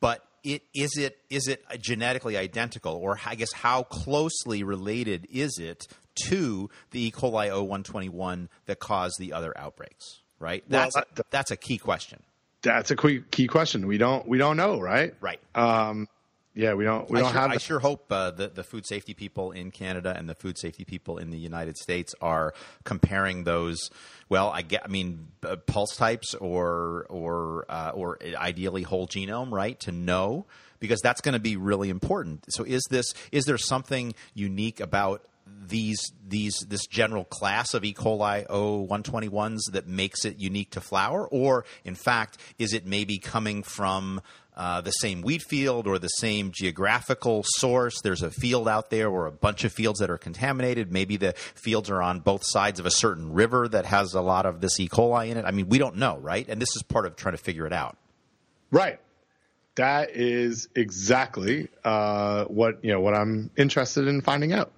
but. It is it is it genetically identical, or I guess how closely related is it to the E. coli O one twenty-one that caused the other outbreaks? Right, that's well, that, that's a key question. That's a key key question. We don't we don't know, right? Right. Um, yeah, we don't we I don't sure, have. The- I sure hope uh, the the food safety people in Canada and the food safety people in the United States are comparing those. Well, I get. I mean, uh, pulse types or or uh, or ideally whole genome, right? To know, because that's going to be really important. So, is this is there something unique about these these this general class of E. coli O one twenty-ones that makes it unique to flour, or in fact, is it maybe coming from uh, the same wheat field or the same geographical source? There's a field out there or a bunch of fields that are contaminated. Maybe the fields are on both sides of a certain river that has a lot of this E. coli in it. I mean, we don't know, right? And this is part of trying to figure it out. Right. That is exactly uh, what you know. What I'm interested in finding out.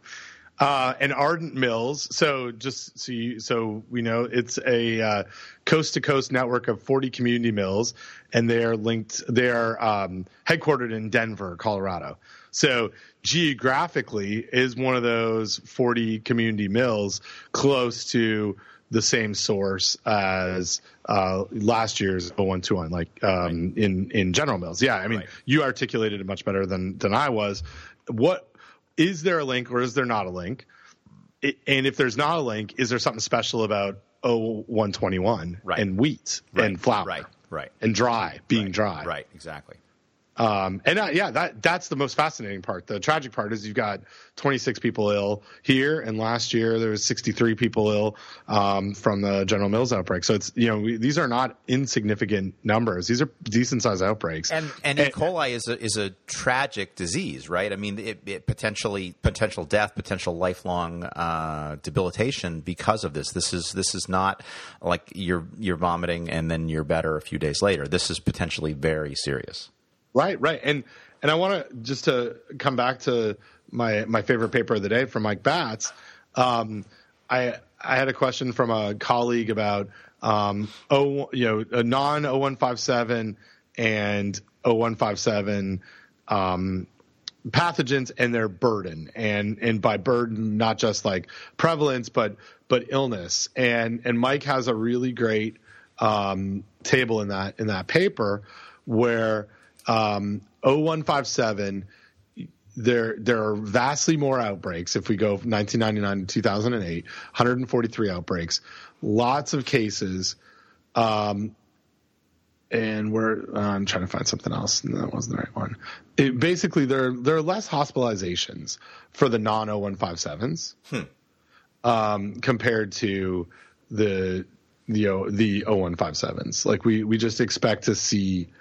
Uh, and Ardent Mills. So just so you, so we know, it's a uh, coast-to-coast network of forty community mills, and they are linked. They are um, headquartered in Denver, Colorado. So geographically, is one of those forty community mills close to the same source as uh, last year's oh one twenty-one, like um, right. in in General Mills. Yeah, I mean, right. You articulated it much better than than I was. what is there a link or is there not a link? It, and if there's not a link, is there something special about O one twenty-one right. and wheat right. and flour right. Right. and dry being right. dry? Right. Exactly. Um, and uh, yeah, that that's the most fascinating part. The tragic part is you've got twenty-six people ill here, and last year there was sixty-three people ill um, from the General Mills outbreak. So it's you know we, these are not insignificant numbers. These are decent sized outbreaks. And, and and E. coli is a is a tragic disease, right? I mean, it, it potentially potential death, potential lifelong uh, debilitation because of this. This is this is not like you're you're vomiting and then you're better a few days later. This is potentially very serious. Right, right. And and I want to just to come back to my, my favorite paper of the day from Mike Batts. Um, I I had a question from a colleague about um, o, you know a non O one fifty-seven and O one fifty-seven um, pathogens and their burden. And and by burden, not just like prevalence, but but illness. And and Mike has a really great um, table in that in that paper where Um, O one fifty-seven, there there are vastly more outbreaks. If we go from nineteen ninety-nine to two thousand eight, one hundred forty-three outbreaks, lots of cases. Um, and we're uh, I'm trying to find something else. No, that wasn't the right one. It, basically, there, there are less hospitalizations for the non O one fifty-sevens hmm. um, compared to the, you know, the O one fifty-sevens. Like we, we just expect to see –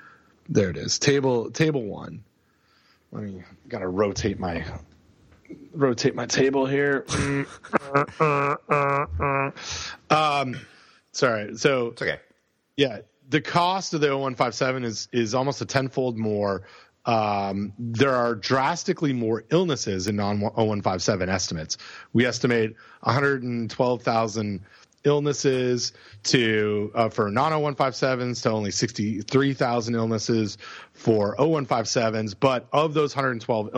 there it is. Table table one. Let me gotta rotate my rotate my table here. um, sorry. So it's okay. Yeah, the cost of the O one fifty-seven is is almost a tenfold more. Um, there are drastically more illnesses in non O one fifty-seven estimates. We estimate one hundred twelve thousand. Illnesses to uh, for non O one fifty-sevens to only sixty-three thousand illnesses for O one fifty-sevens. But of those one hundred twelve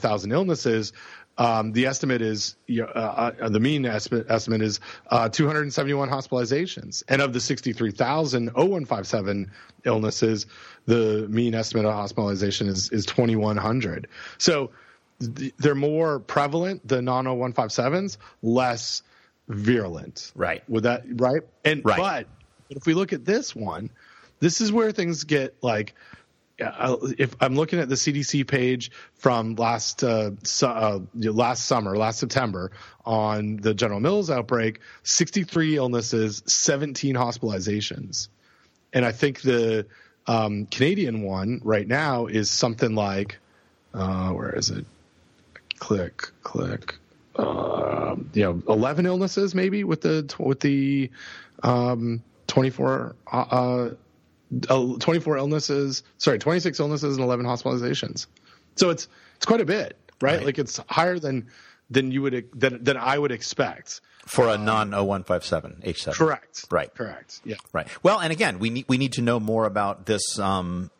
thousand illnesses, um, the estimate is uh, uh, the mean estimate, estimate is uh, two hundred seventy-one hospitalizations. And of the sixty-three thousand O one fifty-seven illnesses, the mean estimate of hospitalization is, is two thousand one hundred. So th- they're more prevalent, the non O one fifty-sevens, less virulent, right? Would that right? And right. But if we look at this one, this is where things get like. If I'm looking at the C D C page from last uh, su- uh, last summer, last September, on the General Mills outbreak, sixty-three illnesses, seventeen hospitalizations, and I think the um, Canadian one right now is something like, uh, where is it? Click, click. Uh, you know, eleven illnesses maybe with the with the um, twenty-four uh, uh, twenty-four illnesses. Sorry, twenty-six illnesses and eleven hospitalizations. So it's it's quite a bit, right? right. Like it's higher than than you would than than I would expect. For a non O one fifty-seven H seven. Correct. Right. Correct. Yeah. Right. Well, and again, we need we need to know more about this. Um,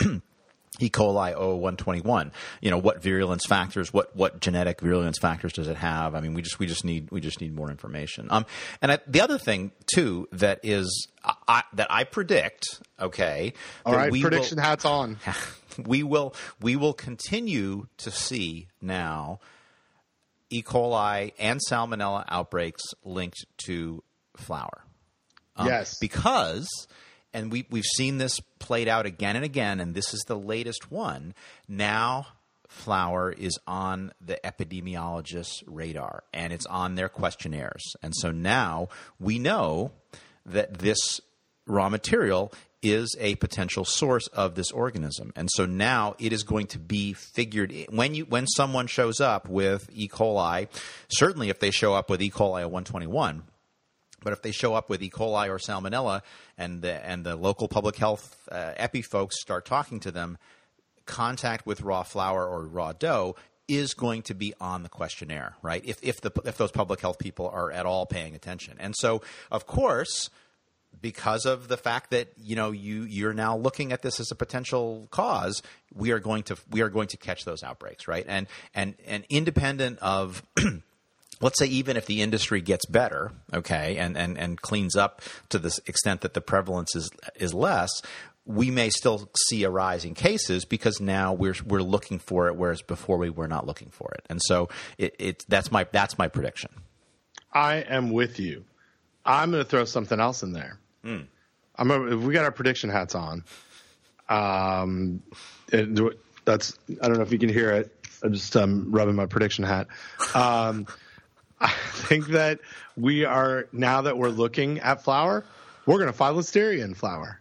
E. coli O one twenty-one, you know, what virulence factors, what what genetic virulence factors does it have? I mean, we just we just need we just need more information. Um, and I, the other thing too that is I, that I predict. Okay, all right, prediction will, hats on. We will we will continue to see now E. coli and Salmonella outbreaks linked to flour. Um, yes, because. And we, we've seen this played out again and again, and this is the latest one. Now flour is on the epidemiologists' radar, and it's on their questionnaires. And so now we know that this raw material is a potential source of this organism. And so now it is going to be figured – when you when someone shows up with E. coli, certainly if they show up with E. coli O one twenty-one – but if they show up with E. coli or Salmonella and the, and the local public health uh, epi folks start talking to them, contact with raw flour or raw dough is going to be on the questionnaire, right, if, if, the, if those public health people are at all paying attention. And so, of course, because of the fact that, you know, you, you're now looking at this as a potential cause, we are going to we are going to catch those outbreaks, right? And, and, and independent of – let's say even if the industry gets better, okay, and, and, and cleans up to the extent that the prevalence is is less, we may still see a rise in cases because now we're we're looking for it, whereas before we were not looking for it. And so it, it that's my that's my prediction. I am with you. I'm going to throw something else in there. Mm. I'm a, we got our prediction hats on. Um, it, that's I don't know if you can hear it. I'm just um, rubbing my prediction hat. Um, I think that we are now that we're looking at flour, we're going to find Listeria in flour.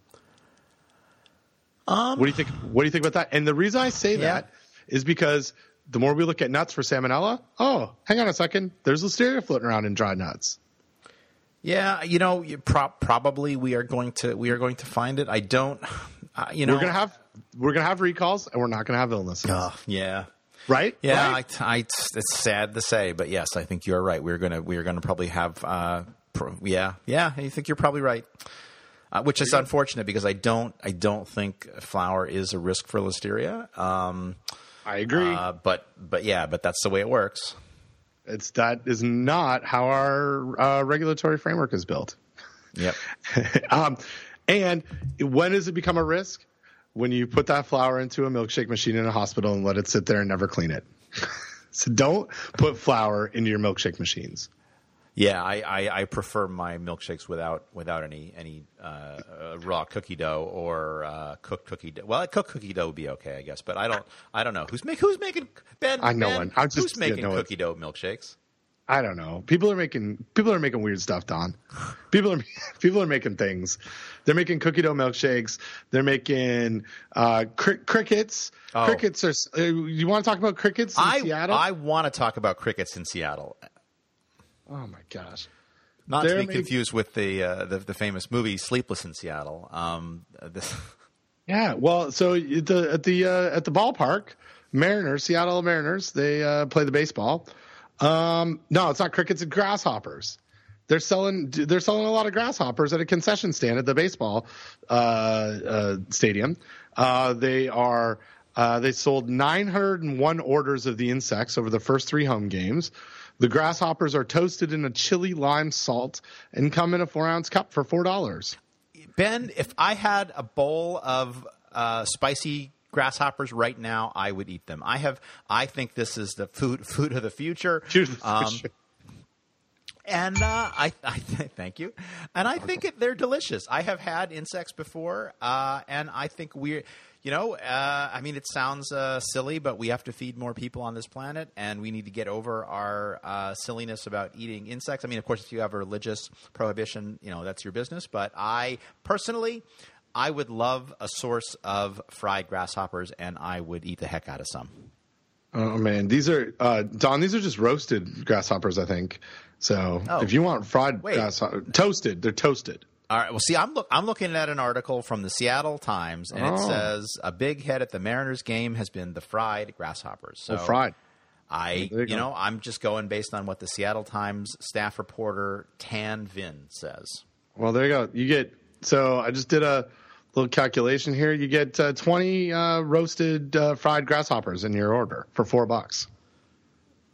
Um, what do you think? What do you think about that? And the reason I say yeah. that is because the more we look at nuts for salmonella, oh, hang on a second, there's Listeria floating around in dry nuts. Yeah, you know, you pro- probably we are going to we are going to find it. I don't, uh, you know, we're gonna have we're gonna have recalls, and we're not gonna have illnesses. Oh, yeah. Right? Yeah, right? I, I, it's sad to say, but yes, I think you're right. We're gonna we're gonna probably have, uh, pro- yeah, yeah. I think you're probably right. Uh, which is unfortunate because I don't, I don't think flour is a risk for Listeria. Um, I agree, uh, but but yeah, but that's the way it works. It's that is not how our uh, regulatory framework is built. Yep. um, and when does it become a risk? When you put that flour into a milkshake machine in a hospital and let it sit there and never clean it. So don't put flour into your milkshake machines. Yeah, I, I, I prefer my milkshakes without without any any uh, raw cookie dough or uh, cooked cookie dough. Well, cooked cookie dough would be okay, I guess, but I don't I don't know who's make, who's making Ben. I know Ben, one. I'm just, who's making you know, cookie dough milkshakes? I don't know. People are making people are making weird stuff, Don. People are people are making things. They're making cookie dough milkshakes. They're making uh, cr- crickets. Oh. Crickets are. Uh, you want to talk about crickets in I, Seattle? I want to talk about crickets in Seattle. Oh my gosh! Not They're to be making... confused with the, uh, the the famous movie "Sleepless in Seattle." Um, this... Yeah, well, so at the at the, uh, at the ballpark, Mariners, Seattle Mariners, they uh, play the baseball. Um, no, it's not crickets and grasshoppers. They're selling they're selling a lot of grasshoppers at a concession stand at the baseball uh, uh, stadium. Uh, they are uh, they sold nine hundred one orders of the insects over the first three home games. The grasshoppers are toasted in a chili lime salt and come in a four-ounce cup for four dollars. Ben, if I had a bowl of uh, spicy grasshoppers right now, I would eat them. I have. I think this is the food food of the future. Um, and uh, I, I thank you. And I think it, they're delicious. I have had insects before, uh, and I think we're. You know, uh, I mean, it sounds uh, silly, but we have to feed more people on this planet, and we need to get over our uh, silliness about eating insects. I mean, of course, if you have a religious prohibition, you know, that's your business. But I personally, I would love a source of fried grasshoppers, and I would eat the heck out of some. Oh, man. These are uh, – Don, these are just roasted grasshoppers, I think. So oh. if you want fried grasshoppers – toasted. They're toasted. All right. Well, see, I'm look, I'm looking at an article from the Seattle Times, and oh. it says a big hit at the Mariners game has been the fried grasshoppers. So oh, fried. I, you go. know, I'm just going based on what the Seattle Times staff reporter Tan Vinh says. Well, there you go. You get so I just did a little calculation here. You get uh, twenty uh, roasted uh, fried grasshoppers in your order for four bucks.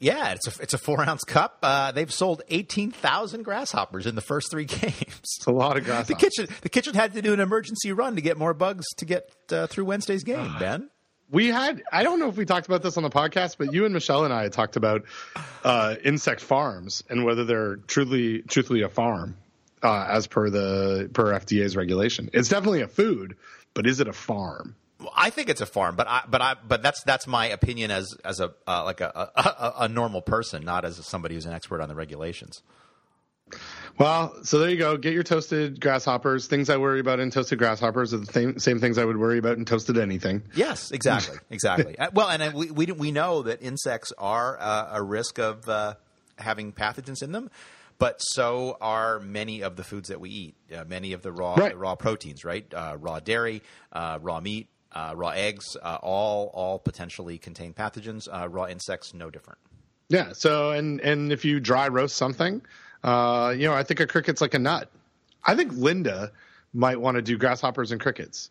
Yeah, it's a it's a four ounce cup. Uh, they've sold eighteen thousand grasshoppers in the first three games. It's a lot of grasshoppers. The kitchen the kitchen had to do an emergency run to get more bugs to get uh, through Wednesday's game. Uh, Ben, we had I don't know if we talked about this on the podcast, but you and Michelle and I talked about uh, insect farms and whether they're truly truthfully a farm uh, as per the per F D A's regulation. It's definitely a food, but is it a farm? I think it's a farm, but I, but I, but that's that's my opinion as as a uh, like a, a a normal person, not as somebody who's an expert on the regulations. Well, so there you go. Get your toasted grasshoppers. Things I worry about in toasted grasshoppers are the same, same things I would worry about in toasted anything. Yes, exactly, exactly. Well, and we we we know that insects are uh, a risk of uh, having pathogens in them. But so are many of the foods that we eat. Uh, many of the raw right. the raw proteins, right? Uh, raw dairy, uh, raw meat. Uh, raw eggs, uh, all all potentially contain pathogens. Uh, raw insects, no different. Yeah. So, and and if you dry roast something, uh, you know, I think a cricket's like a nut. I think Linda might want to do grasshoppers and crickets.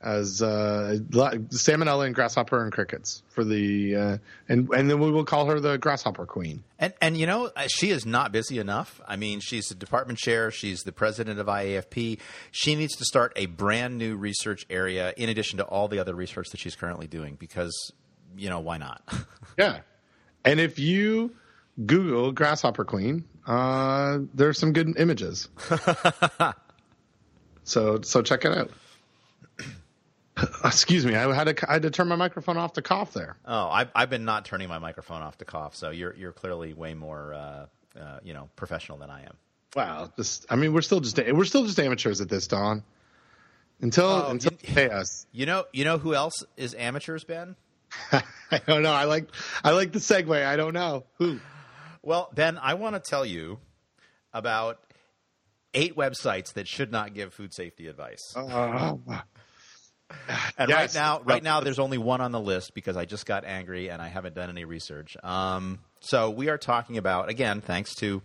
as uh, salmonella and grasshopper and crickets for the uh, and and then we will call her the grasshopper queen. And and you know, she is not busy enough. I mean, she's the department chair, she's the president of I A F P. She needs to start a brand new research area in addition to all the other research that she's currently doing, because you know, why not? Yeah. And if you Google grasshopper queen, uh, there are some good images. so so check it out. Excuse me, I had to I had to turn my microphone off to cough there. Oh, I've I've been not turning my microphone off to cough. So you're you're clearly way more uh, uh, you know, professional than I am. Wow, just I mean we're still just we're still just amateurs at this, Don. Until oh, until you, they pay us. You know you know who else is amateurs, Ben? I don't know. I like I like the segue. I don't know who. Well, Ben, I want to tell you about eight websites that should not give food safety advice. Oh. And yes. right now, right now, there's only one on the list because I just got angry and I haven't done any research. Um, so we are talking about, again, thanks to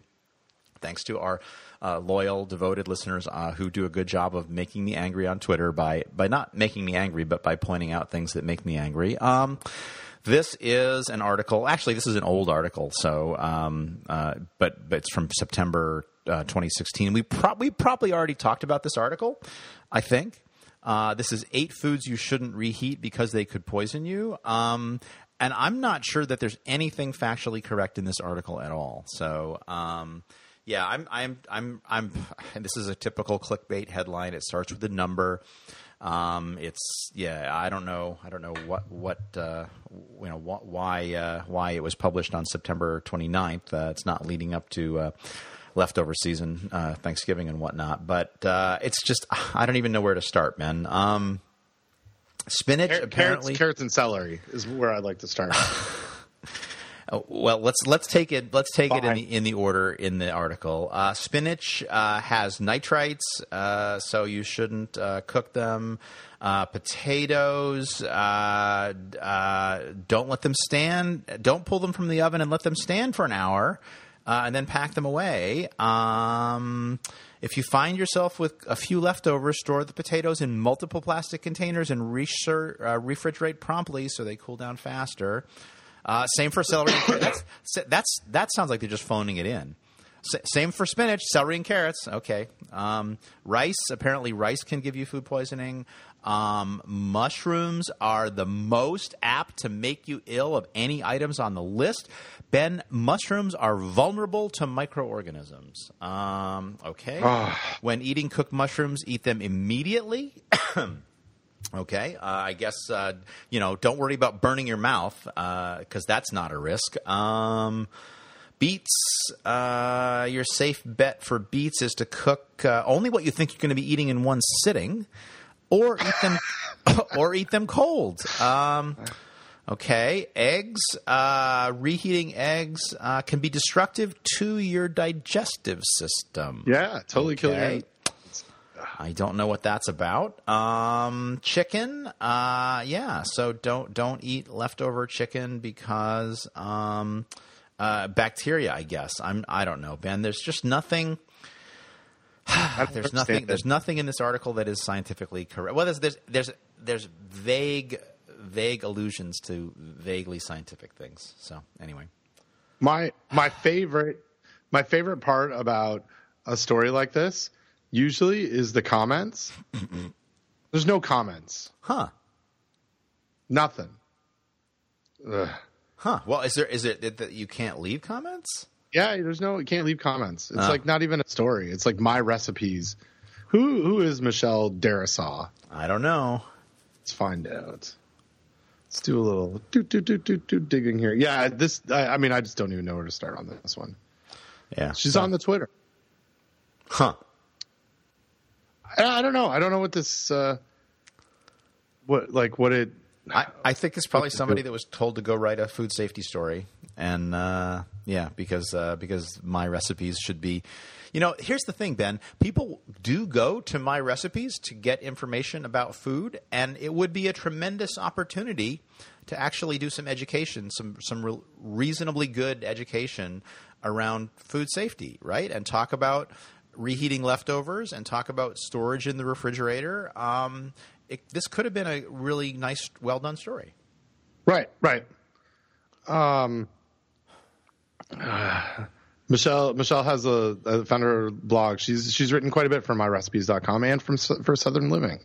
thanks to our uh, loyal, devoted listeners uh, who do a good job of making me angry on Twitter by by not making me angry, but by pointing out things that make me angry. Um, this is an article. Actually, this is an old article. So, um, uh, but but it's from September uh, twenty sixteen. We pro- we probably already talked about this article, I think. Uh, this is eight foods you shouldn't reheat because they could poison you. Um, and I'm not sure that there's anything factually correct in this article at all. So, um, yeah, I'm, I'm, I'm, I'm, and this is a typical clickbait headline. It starts with a number. Um, it's, yeah, I don't know. I don't know what, what, uh, you know, wh- why, uh, why it was published on September twenty-ninth. Uh, it's not leading up to, uh, leftover season, uh, Thanksgiving and whatnot. But uh, it's just – I don't even know where to start, man. Um, spinach Car- apparently – Carrots and celery is where I'd like to start. Well, let's let's take it let's take Bye. it in the in the order in the article. Uh, spinach uh, has nitrites, uh, so you shouldn't uh, cook them. Uh, potatoes, uh, uh, don't let them stand – don't pull them from the oven and let them stand for an hour. Uh, and then pack them away. Um, if you find yourself with a few leftovers, store the potatoes in multiple plastic containers and research, uh, refrigerate promptly so they cool down faster. Uh, same for celery. that's, that's that sounds like they're just phoning it in. S- same for spinach, celery, and carrots. Okay. Um, rice. Apparently, rice can give you food poisoning. Um, mushrooms are the most apt to make you ill of any items on the list. Ben, mushrooms are vulnerable to microorganisms. Um, okay. Oh. When eating cooked mushrooms, eat them immediately. Okay. Uh, I guess, uh, you know, don't worry about burning your mouth, uh, 'cause that's not a risk. Um, Beets, uh, your safe bet for beets is to cook uh, only what you think you're going to be eating in one sitting, or eat them, or eat them cold. Um, okay, eggs, uh, reheating eggs uh, can be destructive to your digestive system. Yeah, totally okay. Kill you. I don't know what that's about. Um, chicken, uh, yeah. So don't don't eat leftover chicken because. Um, Uh, bacteria, I guess. I'm. I don't know, Ben. There's just nothing. there's nothing. There's nothing in this article that is scientifically correct. Well, there's there's there's there's vague vague allusions to vaguely scientific things. So anyway, my my favorite my favorite part about a story like this usually is the comments. There's no comments. Huh. Nothing. Ugh. Huh. Well, is there is it that you can't leave comments? Yeah, there's no you can't leave comments. It's oh. like not even a story. It's like my recipes. Who who is Michelle Darisaw? I don't know. Let's find out. Let's do a little do do do do do digging here. Yeah, this I, I mean I just don't even know where to start on this one. Yeah. She's so. on the Twitter. Huh. I, I don't know. I don't know what this uh, what like what it I, I think it's probably somebody that was told to go write a food safety story, and uh, yeah, because uh, because my recipes should be, you know. Here's the thing, Ben. People do go to my recipes to get information about food, and it would be a tremendous opportunity to actually do some education, some some re- reasonably good education around food safety, right? And talk about reheating leftovers and talk about storage in the refrigerator. Um, it, this could have been a really nice, well-done story. Right, right. Um, uh, Michelle Michelle has a, a founder blog. She's she's written quite a bit for my recipes dot com and from for Southern Living.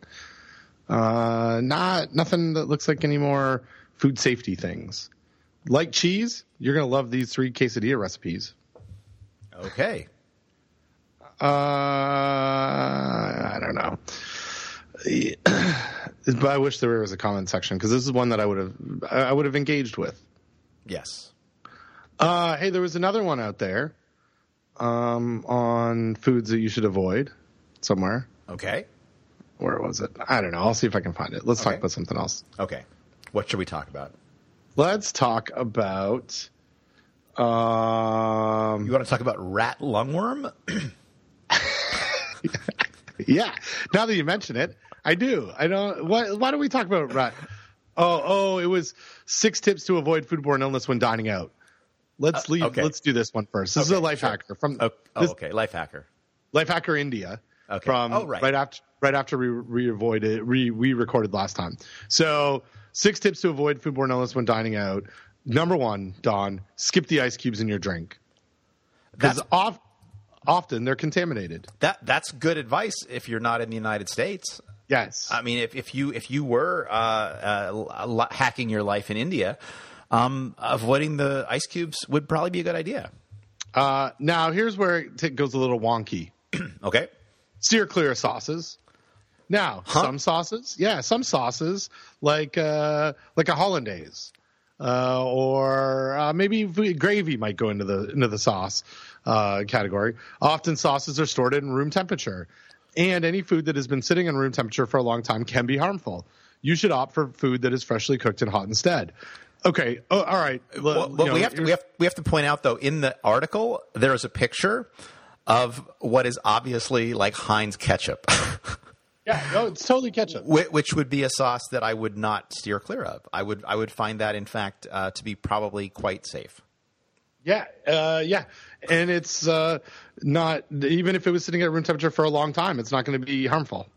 Uh, not nothing that looks like any more food safety things. Like cheese, you're gonna love these three quesadilla recipes. Okay. Uh, I don't know. But I wish there was a comment section because this is one that I would have I would have engaged with. Yes. Uh, hey, there was another one out there um, on foods that you should avoid somewhere. Okay. Where was it? I don't know. I'll see if I can find it. Let's okay. talk about something else. Okay. What should we talk about? Let's talk about... Um, you want to talk about rat lungworm? Yeah. Now that you mention it, I do. I don't... Why, why don't we talk about rat... Oh, oh, it was six tips to avoid foodborne illness when dining out. Let's leave. Uh, okay. Let's do this one first. This okay, is a life sure. hacker from. Oh, this, oh, okay, life hacker. Life hacker India. Okay. From oh, right. right after right after we we avoided we we recorded last time. So six tips to avoid foodborne illness when dining out. Number one, Don, skip the ice cubes in your drink because off, often they're contaminated. That that's good advice if you're not in the United States. Yes. I mean, if if you if you were uh, uh, hacking your life in India. Um, avoiding the ice cubes would probably be a good idea. Uh, now, here's where it t- goes a little wonky. Okay. Steer clear of sauces. Now, huh? some sauces, yeah, some sauces like uh, like a hollandaise, uh, or uh, maybe gravy might go into the into the sauce uh, category. Often, sauces are stored at room temperature, and any food that has been sitting in room temperature for a long time can be harmful. You should opt for food that is freshly cooked and hot instead. Okay. Oh, all right. Well, well, know, we have to we have we have to point out though in the article there is a picture of what is obviously like Heinz ketchup. Yeah, no, it's totally ketchup. Which would be a sauce that I would not steer clear of. I would I would find that in fact uh, to be probably quite safe. Yeah, uh, yeah, and it's uh, not even if it was sitting at room temperature for a long time, it's not going to be harmful.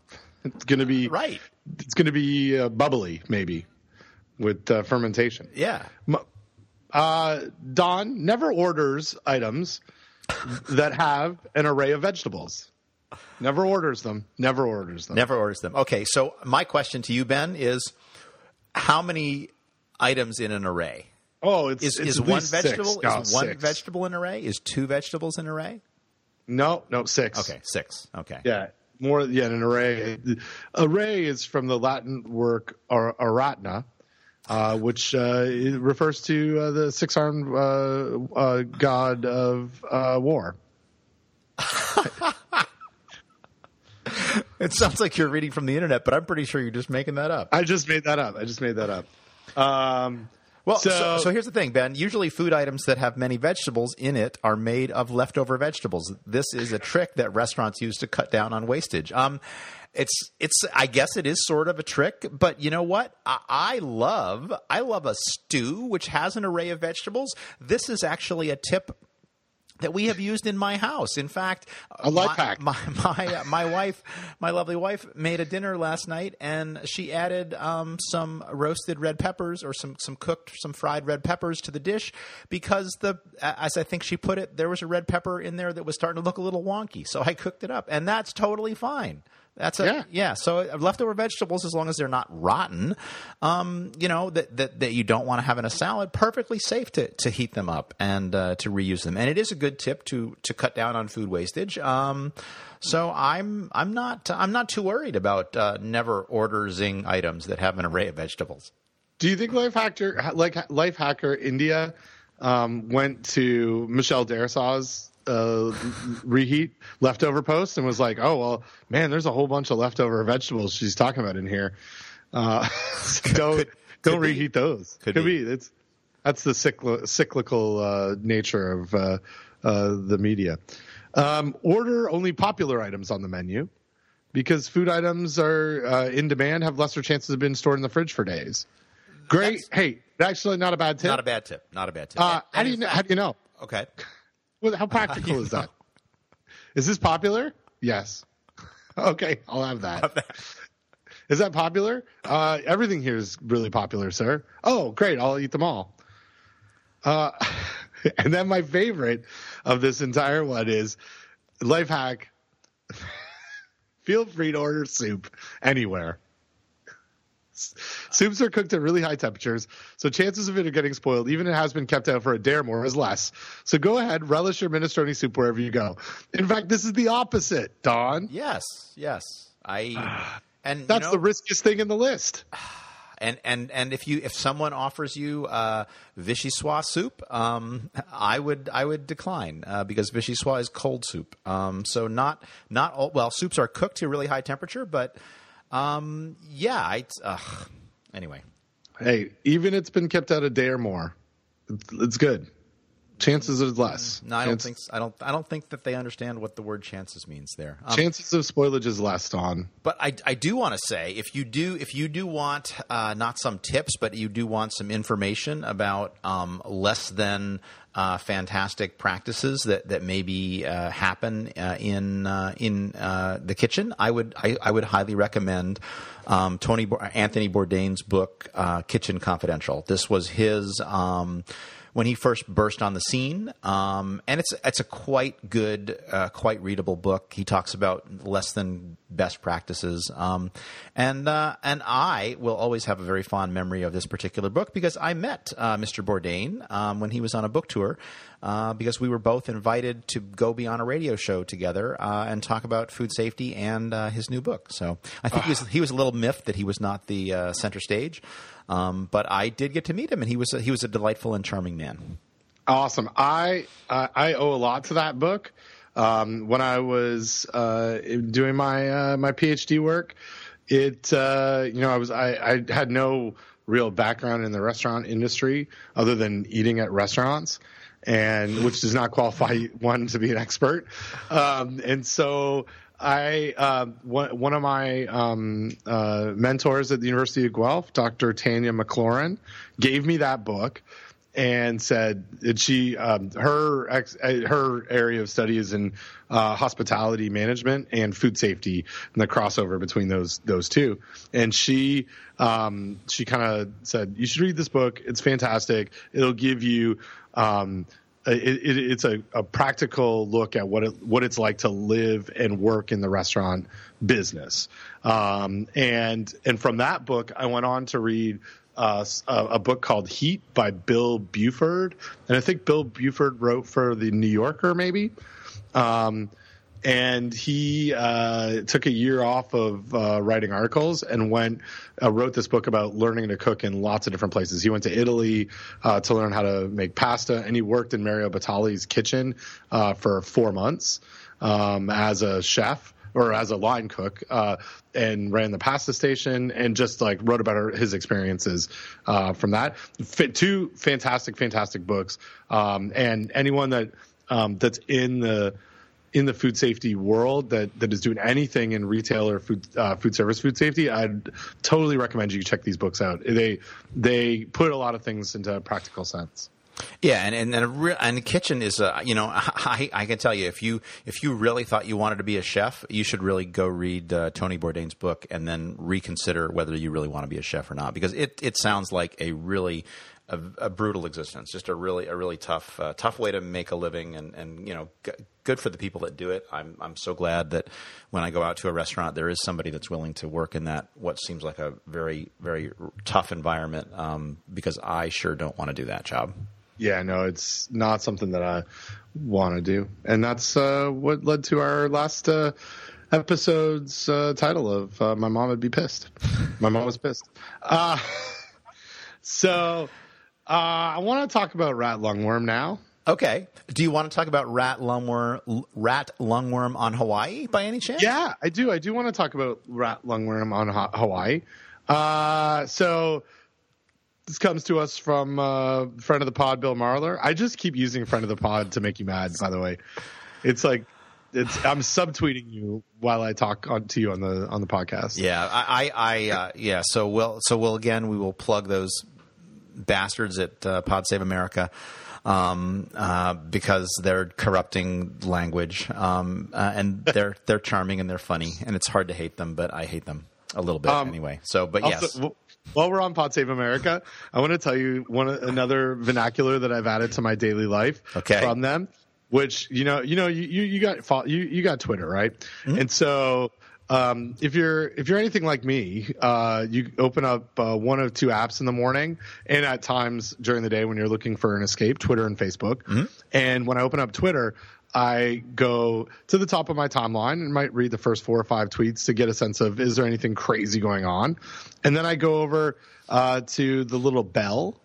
It's going to be right. It's going to be uh, bubbly, maybe. With uh, fermentation. Yeah. Uh, Don never orders items that have an array of vegetables. Never orders them. Never orders them. Never orders them. Okay. So my question to you, Ben, is how many items in an array? Oh, it's Is, it's is one vegetable? Six. No, is one six. vegetable an array? Is two vegetables an array? No, no, six. Okay, six. Okay. Yeah. More, yeah, an array. Array is from the Latin work ar- aratna. Uh, which uh, refers to uh, the six-armed uh, uh, god of uh, war. It sounds like you're reading from the internet, but I'm pretty sure you're just making that up. I just made that up. I just made that up. Um, well, so, so, so here's the thing, Ben. Usually food items that have many vegetables in it are made of leftover vegetables. This is a trick that restaurants use to cut down on wastage. Um It's it's I guess it is sort of a trick, but you know what? I, I love I love a stew which has an array of vegetables. This is actually a tip that we have used in my house. In fact, a life hack. My my, uh, my wife, my lovely wife, made a dinner last night, and she added um, some roasted red peppers or some some cooked, some fried red peppers to the dish because the as I think she put it, there was a red pepper in there that was starting to look a little wonky. So I cooked it up, and that's totally fine. That's a, yeah. yeah. So leftover vegetables, as long as they're not rotten, um, you know, that, that, that you don't want to have in a salad, perfectly safe to, to heat them up and uh, to reuse them. And it is a good tip to to cut down on food wastage. Um, so I'm I'm not I'm not too worried about uh, never ordering items that have an array of vegetables. Do you think Life Hacker like Life Hacker India um, went to Michelle Dersaw's Uh, reheat leftover posts and was like, oh, well, man, there's a whole bunch of leftover vegetables she's talking about in here. Uh, so don't could, don't could reheat be. those. Could, could be. be. That's, that's the cycl- cyclical uh, nature of uh, uh, the media. Um, order only popular items on the menu because food items are uh, in demand, have lesser chances of being stored in the fridge for days. Great. That's, hey, actually not a bad tip. Not a bad tip. Not a bad tip. Uh, how, do you, how do you know? Okay. Well, how practical is that? Is this popular? Yes. Okay, I'll have that. I'll have that. Is that popular? Uh, everything here is really popular, sir. Oh, great. I'll eat them all. Uh, and then my favorite of this entire one is life hack. Feel free to order soup anywhere. Soups are cooked at really high temperatures, so chances of it getting spoiled, even if it has been kept out for a day or more, is less. So go ahead, relish your minestrone soup wherever you go. In fact, this is the opposite, Don. Yes, yes. I and that's, you know, the riskiest thing in the list. And and and if you if someone offers you uh, vichyssoise soup, um, I would I would decline uh, because vichyssoise is cold soup. Um, so not not all, well, soups are cooked to really high temperature, but. Um. Yeah. I, uh, anyway. Hey, even it's been kept out a day or more, it's, it's good. Chances is less. No, I Chance, don't think. I don't. I don't think that they understand what the word chances means there. Um, chances of spoilage is less, Don. But I, I do want to say, if you do, if you do want uh, not some tips, but you do want some information about um, less than uh, fantastic practices that that maybe uh, happen uh, in uh, in uh, the kitchen, I would I, I would highly recommend um, Tony Anthony Bourdain's book uh, Kitchen Confidential. This was his. Um, When he first burst on the scene, um, and it's it's a quite good, uh, quite readable book. He talks about less than best practices, um, and uh, and I will always have a very fond memory of this particular book because I met uh, Mister Bourdain um, when he was on a book tour. Uh, because we were both invited to go be on a radio show together uh, and talk about food safety and uh, his new book. So I think he was, he was a little miffed that he was not the uh, center stage, um, but I did get to meet him, and he was a, he was a delightful and charming man. Awesome. I uh, I owe a lot to that book. Um, when I was uh, doing my uh, my PhD work, it uh, you know I was I, I had no real background in the restaurant industry other than eating at restaurants. And which does not qualify one to be an expert. Um, and so I, uh, one, one of my um, uh, mentors at the University of Guelph, Doctor Tanya McLaurin, gave me that book and said that she, um, her, ex, her area of study is in uh, hospitality management and food safety and the crossover between those, those two. And she, um, she kind of said, you should read this book. It's fantastic. It'll give you, Um, it, it, it's a, a practical look at what it, what it's like to live and work in the restaurant business. Um, and and from that book, I went on to read uh, a, a book called Heat by Bill Buford. And I think Bill Buford wrote for The New Yorker, maybe. Um, and he uh, took a year off of uh, writing articles and went uh, wrote this book about learning to cook in lots of different places. He went to Italy uh, to learn how to make pasta, and he worked in Mario Batali's kitchen uh, for four months um, as a chef or as a line cook uh, and ran the pasta station and just, like, wrote about his experiences uh, from that. F- two fantastic, fantastic books. Um, and anyone that um, that's in the – in the food safety world that, that is doing anything in retail or food uh, food service food safety, I'd totally recommend you check these books out. They they put a lot of things into practical sense. Yeah, and and and, a re- and the kitchen is uh, you know I I can tell you if you if you really thought you wanted to be a chef, you should really go read uh, Tony Bourdain's book and then reconsider whether you really want to be a chef or not, because it it sounds like a really a, a brutal existence, just a really a really tough uh, tough way to make a living, and and you know g- good for the people that do it. I'm I'm so glad that when I go out to a restaurant, there is somebody that's willing to work in that what seems like a very very tough environment, um, because I sure don't want to do that job. Yeah, no, it's not something that I want to do. And that's uh, what led to our last uh, episode's uh, title of uh, My Mom Would Be Pissed. My Mom Was Pissed. Uh, so uh, I want to talk about rat lungworm now. Okay. Do you want to talk about rat lungworm, rat lungworm on Hawaii by any chance? Yeah, I do. I do want to talk about rat lungworm on ha- Hawaii. Uh, so... This comes to us from uh, friend of the pod, Bill Marler. I just keep using friend of the pod to make you mad, by the way. It's like it's I'm subtweeting you while I talk on, to you on the on the podcast. Yeah, I, I, I uh, yeah. So we'll so we'll again we will plug those bastards at uh, Pod Save America. um, uh, because they're corrupting language, um, uh, and they're they're charming and they're funny, and it's hard to hate them, but I hate them a little bit um, anyway. So, but also, yes. W- While we're on Pod Save America, I want to tell you one another vernacular that I've added to my daily life okay. from them, which you know, you know, you you, you got you you got Twitter, right? Mm-hmm. And so um, if you're if you're anything like me, uh, you open up uh, one of two apps in the morning, and at times during the day when you're looking for an escape, Twitter and Facebook. Mm-hmm. And when I open up Twitter, I go to the top of my timeline and might read the first four or five tweets to get a sense of, is there anything crazy going on? And then I go over uh, to the little bell,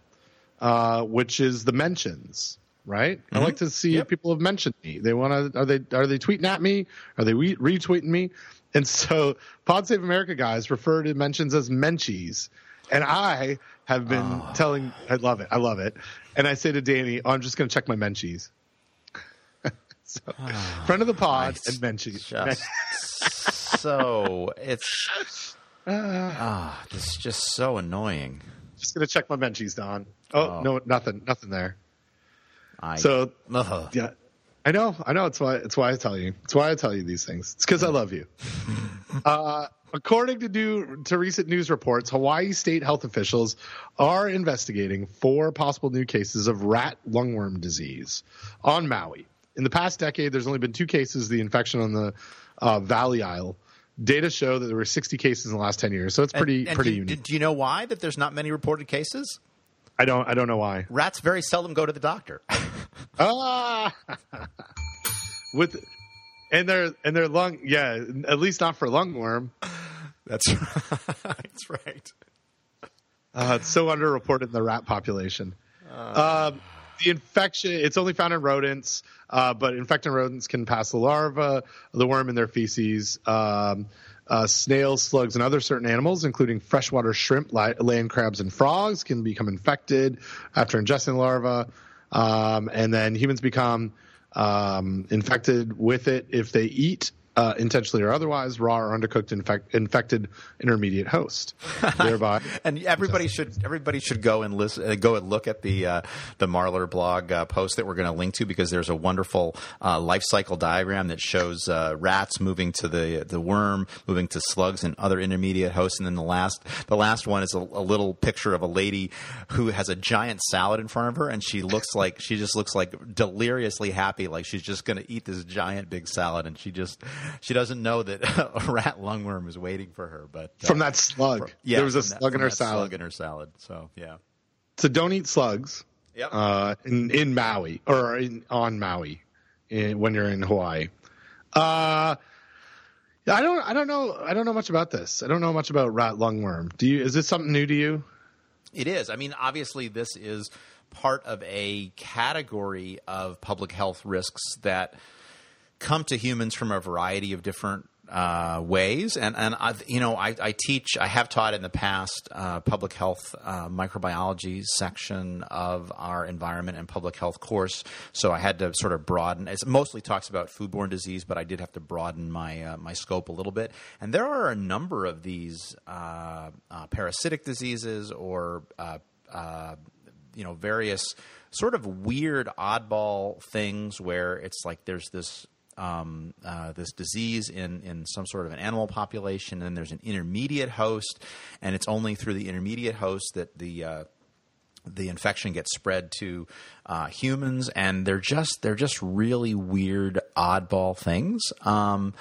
uh, which is the mentions, right? Mm-hmm. I like to see yep. if people have mentioned me. They want to, are they, are they tweeting at me? Are they re- retweeting me? And so Pod Save America guys refer to mentions as menchies. And I have been oh. telling, I love it. I love it. And I say to Danny, oh, I'm just going to check my menchies. So, oh, friend of the pod and menchies. Just so it's ah, oh, this is just so annoying. Just gonna check my menchies, Don. Oh, oh. no, nothing, nothing there. I so uh, yeah, I know, I know. It's why it's why I tell you. It's why I tell you these things. It's because I love you. uh, according to new to recent news reports, Hawaii state health officials are investigating four possible new cases of rat lungworm disease on Maui. In the past decade, there's only been two cases of the infection on the uh, Valley Isle. Data show that there were sixty cases in the last ten years, so it's pretty and, and pretty. Do, unique. Do you know why that there's not many reported cases? I don't. I don't know why. Rats very seldom go to the doctor. ah, with and their and their lung. Yeah, at least not for lungworm. That's right. That's right. Uh, it's so underreported in the rat population. Uh. Um, The infection, it's only found in rodents, uh, but infecting rodents can pass the larva, the worm in their feces, um, uh, snails, slugs, and other certain animals, including freshwater shrimp, land crabs, and frogs can become infected after ingesting the larva. Um, and then humans become um, infected with it if they eat, uh, intentionally or otherwise, raw or undercooked infect, infected intermediate host. Thereby, and everybody should everybody should go and listen, uh, go and look at the uh, the Marler blog uh, post that we're going to link to, because there's a wonderful uh, life cycle diagram that shows uh, rats moving to the the worm, moving to slugs and other intermediate hosts, and then the last the last one is a, a little picture of a lady who has a giant salad in front of her, and she looks like she just looks like deliriously happy, like she's just going to eat this giant big salad, and she just She doesn't know that a rat lungworm is waiting for her, but uh, from that slug, from, yeah, there was a slug that, in her salad. Slug in her salad, so yeah. So don't eat slugs. Yep. Uh, in, in Maui or in, on Maui, in, when you're in Hawaii. Uh, I don't. I don't know. I don't know much about this. I don't know much about rat lungworm. Do you? Is this something new to you? It is. I mean, obviously, this is part of a category of public health risks that come to humans from a variety of different uh, ways. And, and I've, you know, I, I teach – I have taught in the past uh, public health uh, microbiology section of our environment and public health course. So I had to sort of broaden – it mostly talks about foodborne disease, but I did have to broaden my uh, my scope a little bit. And there are a number of these uh, uh, parasitic diseases or, uh, uh, you know, various sort of weird oddball things where it's like there's this – Um, uh, this disease in, in some sort of an animal population, and there's an intermediate host, and it's only through the intermediate host that the uh, the infection gets spread to uh, humans, and they're just they're just really weird oddball things. Um,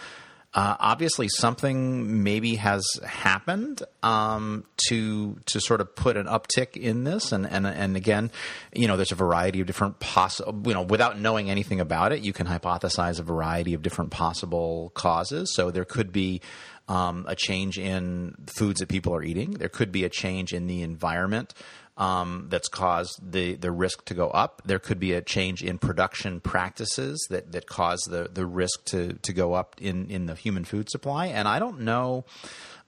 uh, obviously, something maybe has happened um, to to sort of put an uptick in this, and and and again, you know, there's a variety of different possible, you know, without knowing anything about it, you can hypothesize a variety of different possible causes. So there could be um, a change in foods that people are eating. There could be a change in the environment um, that's caused the, the risk to go up. There could be a change in production practices that, that cause the, the risk to, to go up in, in the human food supply. And I don't know.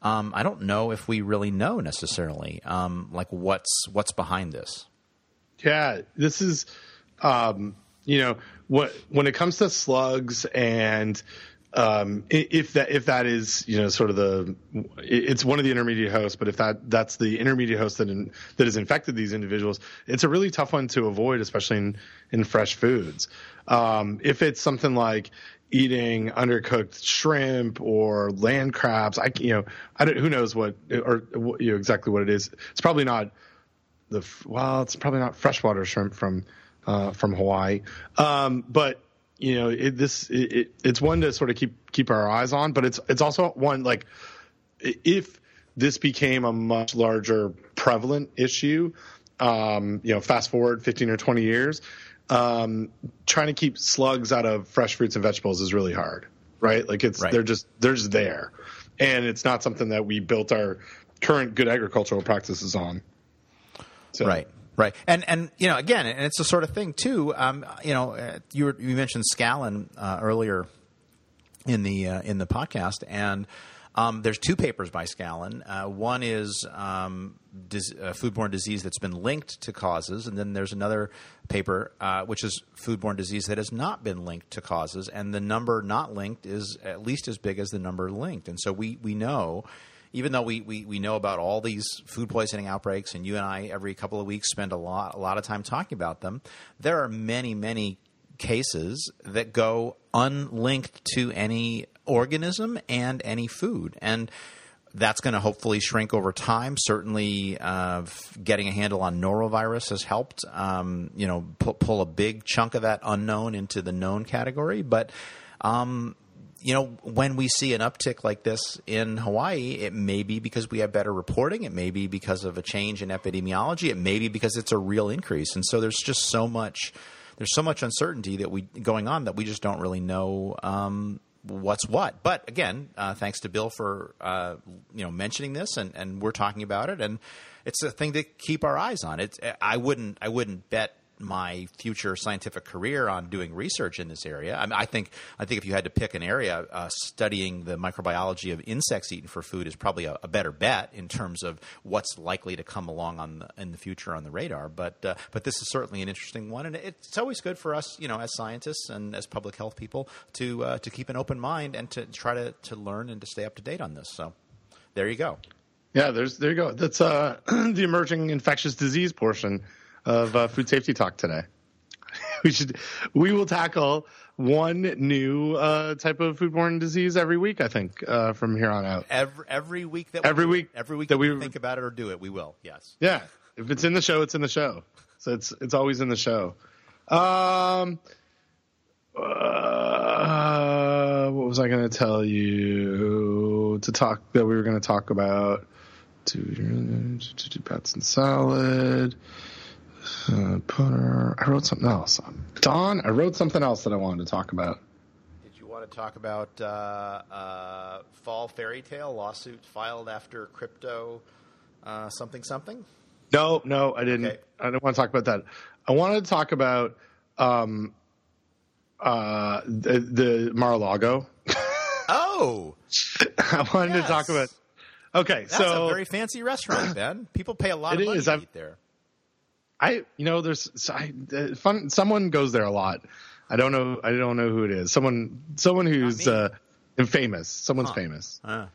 Um, I don't know if we really know necessarily, um, like what's what's behind this. Yeah, this is, um, you know, what when it comes to slugs and Um, if that if that is, you know, sort of the – it's one of the intermediate hosts, but if that that's the intermediate host that in, that has infected these individuals, it's a really tough one to avoid, especially in, in fresh foods. Um, if it's something like eating undercooked shrimp or land crabs, I you know, I don't, who knows what – or you know, exactly what it is. It's probably not the – well, it's probably not freshwater shrimp from uh, from Hawaii, um, but – you know, it, this it, it, it's one to sort of keep keep our eyes on, but it's it's also one like if this became a much larger prevalent issue, um, you know, fast forward fifteen or twenty years, um, trying to keep slugs out of fresh fruits and vegetables is really hard, right? Like it's right. they're just they're just there, and it's not something that we built our current good agricultural practices on. So. Right. Right. And, and you know, again, and it's the sort of thing, too, um, you know, you, were, you mentioned Scallon uh, earlier in the uh, in the podcast, and um, there's two papers by Scallon. Uh, one is um, dis- uh, foodborne disease that's been linked to causes, and then there's another paper uh, which is foodborne disease that has not been linked to causes, and the number not linked is at least as big as the number linked. And so we, we know – even though we, we, we know about all these food poisoning outbreaks, and you and I every couple of weeks spend a lot a lot of time talking about them, there are many, many cases that go unlinked to any organism and any food. And that's going to hopefully shrink over time. Certainly uh, getting a handle on norovirus has helped, um, you know, pu- pull a big chunk of that unknown into the known category. But um, – you know, when we see an uptick like this in Hawaii, it may be because we have better reporting. It may be because of a change in epidemiology. It may be because it's a real increase. And so there's just so much – there's so much uncertainty that we going on that we just don't really know um, what's what. But again, uh, thanks to Bill for, uh, you know, mentioning this, and, and we're talking about it. And it's a thing to keep our eyes on. It's, I wouldn't I wouldn't bet – my future scientific career on doing research in this area. I mean, I think I think if you had to pick an area, uh, studying the microbiology of insects eaten for food is probably a, a better bet in terms of what's likely to come along on the, in the future on the radar. But uh, but this is certainly an interesting one, and it's always good for us, you know, as scientists and as public health people, to uh, to keep an open mind and to try to, to learn and to stay up to date on this. So there you go. Yeah, there's there you go. That's uh, the emerging infectious disease portion of uh, Food Safety Talk today. we should, we will tackle one new uh, type of foodborne disease every week, I think, uh, from here on out. Every, every week that every we week every week that we think about it or do it, we will. Yes. Yeah. If it's in the show, it's in the show. So it's it's always in the show. Um. Uh, what was I going to tell you to talk that we were going to talk about? To do pats and salad. Uh, putter. I wrote something else. Don, I wrote something else that I wanted to talk about. Did you want to talk about uh, uh, Fall Fairy Tale lawsuit filed after crypto uh, something something? No, no, I didn't. Okay. I don't want to talk about that. I wanted to talk about um, uh, the, the Mar-a-Lago. Oh, I wanted yes. to talk about. Okay, that's so a very fancy restaurant, Ben. People pay a lot of money is. to I've, eat there. I, you know, there's I, uh, fun. Someone goes there a lot. I don't know. I don't know who it is. Someone, someone who's uh, famous. Someone's huh. famous. Huh.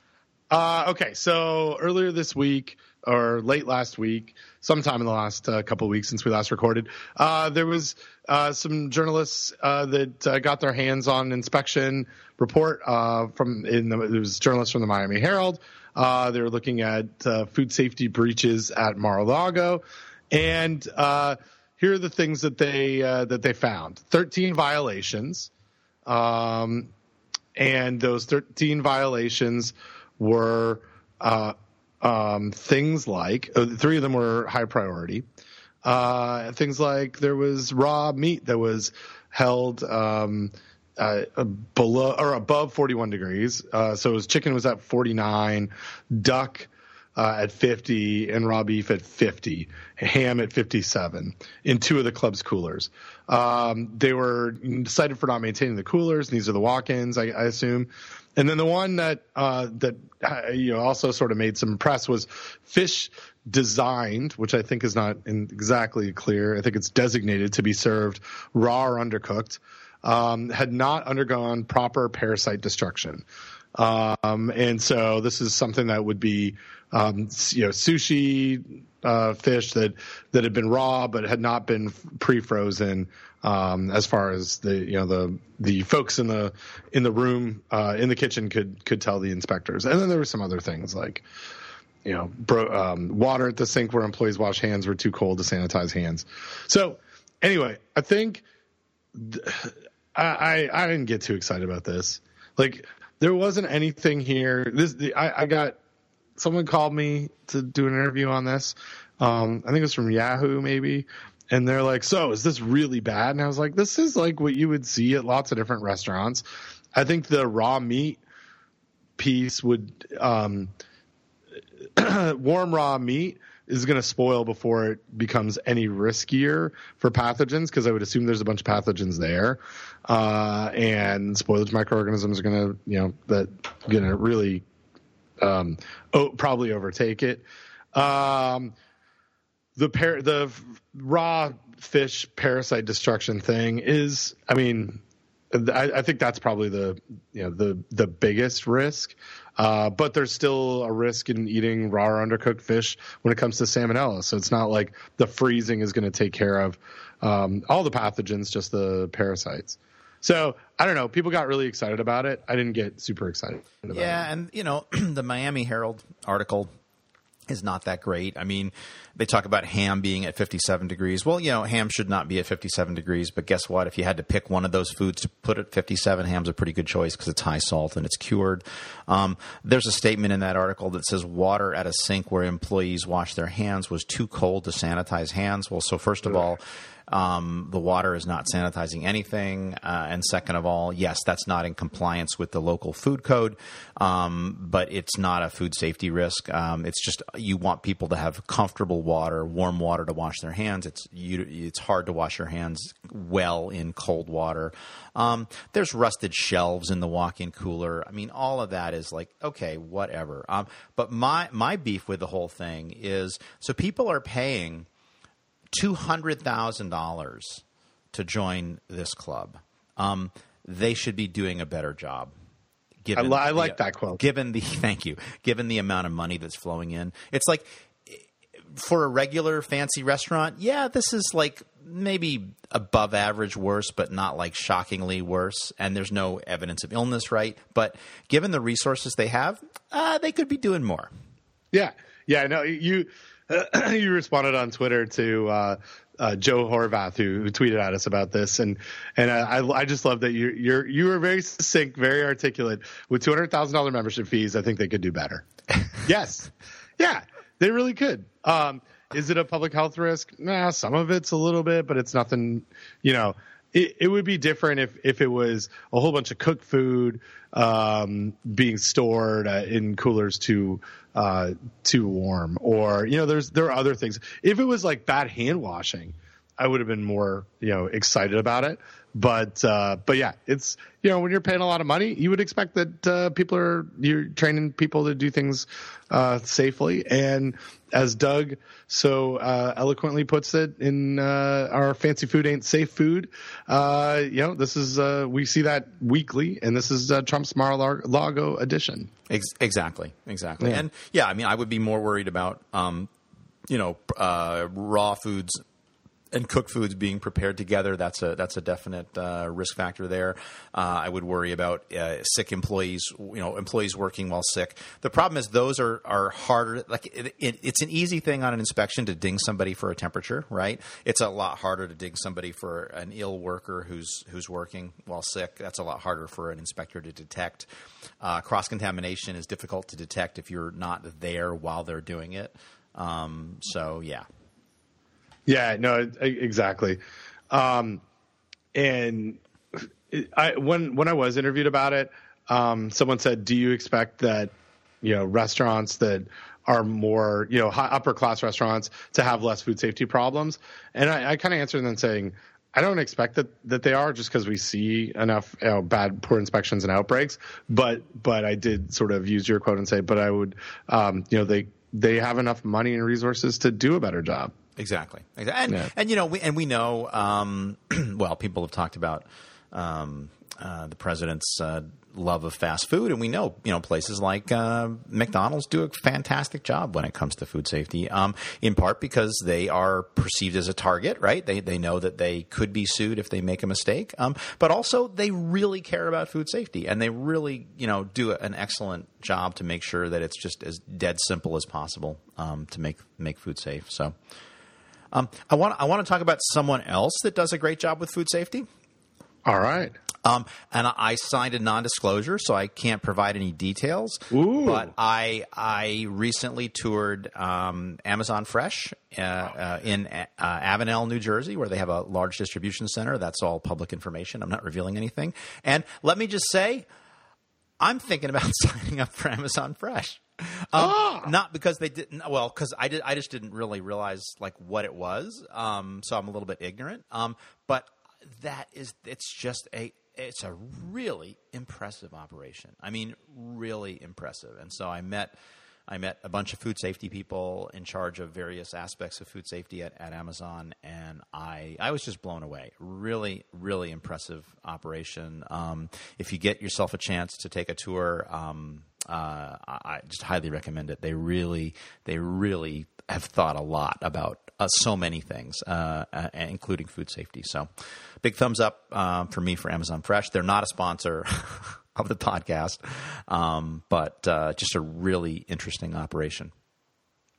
Uh, okay. So earlier this week or late last week, sometime in the last uh, couple of weeks since we last recorded, uh, there was uh, some journalists uh, that uh, got their hands on an inspection report uh, from in the, it was journalists from the Miami Herald. Uh, they were looking at uh, food safety breaches at Mar-a-Lago. And uh, here are the things that they uh, that they found: thirteen violations, um, and those thirteen violations were uh, um, things like oh, three of them were high priority. Uh, things like there was raw meat that was held um, uh, below or above forty-one degrees, uh, so it was chicken was at forty-nine, duck. Uh, at fifty and raw beef at fifty, ham at fifty-seven in two of the club's coolers. Um, they were cited for not maintaining the coolers. And these are the walk-ins, I, I assume. And then the one that uh, that uh, you know also sort of made some press was fish designed, which I think is not in exactly clear. I think it's designated to be served raw or undercooked. um, had not undergone proper parasite destruction. Um, and so this is something that would be, um, you know, sushi uh, fish that, that had been raw but had not been pre-frozen. Um, as far as the you know the the folks in the in the room uh, in the kitchen could could tell the inspectors, and then there were some other things like you know bro, um, water at the sink where employees wash hands were too cold to sanitize hands. So anyway, I think th- I, I I didn't get too excited about this. Like there wasn't anything here. This the, I, I got someone called me to do an interview on this. Um, I think it was from Yahoo maybe. And they're like, so is this really bad? And I was like, this is like what you would see at lots of different restaurants. I think the raw meat piece would um, – warm raw meat is going to spoil before it becomes any riskier for pathogens because I would assume there's a bunch of pathogens there. Uh, and spoilage microorganisms are going to – you know, that going to really um, oh, probably overtake it. Um The par- the raw fish parasite destruction thing is, I mean, I, I think that's probably the you know the the biggest risk. Uh, but there's still a risk in eating raw or undercooked fish when it comes to salmonella. So it's not like the freezing is going to take care of um, all the pathogens, just the parasites. So I don't know. People got really excited about it. I didn't get super excited about yeah, it. Yeah, and you know, the Miami Herald article is not that great. I mean, they talk about ham being at fifty-seven degrees. Well, you know, ham should not be at fifty-seven degrees, but guess what? If you had to pick one of those foods to put at fifty-seven, ham's a pretty good choice because it's high salt and it's cured. Um, there's a statement in that article that says water at a sink where employees wash their hands was too cold to sanitize hands. Well, so first of all, Um, the water is not sanitizing anything. Uh, and second of all, yes, that's not in compliance with the local food code, um, but it's not a food safety risk. Um, it's just you want people to have comfortable water, warm water to wash their hands. It's you, it's hard to wash your hands well in cold water. Um, there's rusted shelves in the walk-in cooler. I mean, all of that is like, okay, whatever. Um, but my, my beef with the whole thing is so people are paying two hundred thousand dollars to join this club. Um, they should be doing a better job. Given I, li- I the, like that quote. Given the thank you. Given the amount of money that's flowing in, it's like for a regular fancy restaurant, yeah, this is like maybe above average worse, but not like shockingly worse. And there's no evidence of illness, right? But given the resources they have, uh, they could be doing more. Yeah, yeah, no, you. You responded on Twitter to uh, uh, Joe Horvath, who, who tweeted at us about this, and and I, I just love that you you're you were very succinct, very articulate. With two hundred thousand dollar membership fees, I think they could do better. Yes, yeah, they really could. Um, is it a public health risk? Nah, some of it's a little bit, but it's nothing. You know, it, it would be different if if it was a whole bunch of cooked food um, being stored uh, in coolers to. Uh, too warm, or you know, there's there are other things. If it was like bad hand washing, I would have been more you know excited about it. But uh, but yeah, it's you know when you're paying a lot of money, you would expect that uh, people are you're training people to do things uh, safely. And as Doug so uh, eloquently puts it in uh, our fancy food ain't safe food. Uh, you know this is uh, we see that weekly, and this is uh, Trump's Mar-a-Lago edition. Exactly, exactly. Yeah. And yeah, I mean, I would be more worried about, um, you know, uh, raw foods and cooked foods being prepared together. That's a, that's a definite, uh, risk factor there. Uh, I would worry about, uh, sick employees, you know, employees working while sick. The problem is those are, are harder. Like it, it, it's an easy thing on an inspection to ding somebody for a temperature, right? It's a lot harder to ding somebody for an ill worker who's, who's working while sick. That's a lot harder for an inspector to detect. Uh, cross-contamination is difficult to detect if you're not there while they're doing it. Um, so yeah. Yeah, no, exactly. Um, and I, when when I was interviewed about it, um, someone said, do you expect that, you know, restaurants that are more, you know, high, upper class restaurants to have less food safety problems? And I, I kind of answered them saying, I don't expect that, that they are just because we see enough you know, bad, poor inspections and outbreaks. But but I did sort of use your quote and say, but I would, um, you know, they they have enough money and resources to do a better job. Exactly. And, yeah. and you know, we, and we know, um, well, people have talked about um, uh, the president's uh, love of fast food. And we know, you know, places like uh, McDonald's do a fantastic job when it comes to food safety, um, in part because they are perceived as a target, right? They they know that they could be sued if they make a mistake. Um, but also they really care about food safety, and they really, you know, do an excellent job to make sure that it's just as dead simple as possible um, to make, make food safe. So um, I want I want to talk about someone else that does a great job with food safety. All right. Um, and I signed a non-disclosure, so I can't provide any details. Ooh. But I I recently toured um, Amazon Fresh uh, uh, in uh, Avenel, New Jersey, where they have a large distribution center. That's all public information. I'm not revealing anything. And let me just say, I'm thinking about signing up for Amazon Fresh. Um, oh. Not because they didn't – well, because I, did, I just didn't really realize like what it was, um, so I'm a little bit ignorant. Um, but that is – it's just a – it's a really impressive operation. I mean, really impressive. And so I met I met a bunch of food safety people in charge of various aspects of food safety at, at Amazon, and I, I was just blown away. Really, really impressive operation. Um, if you get yourself a chance to take a tour, um, uh, I just highly recommend it. They really, they really have thought a lot about Uh, so many things, uh, uh, including food safety. So big thumbs up uh, for me for Amazon Fresh. They're not a sponsor of the podcast, um, but uh, just a really interesting operation.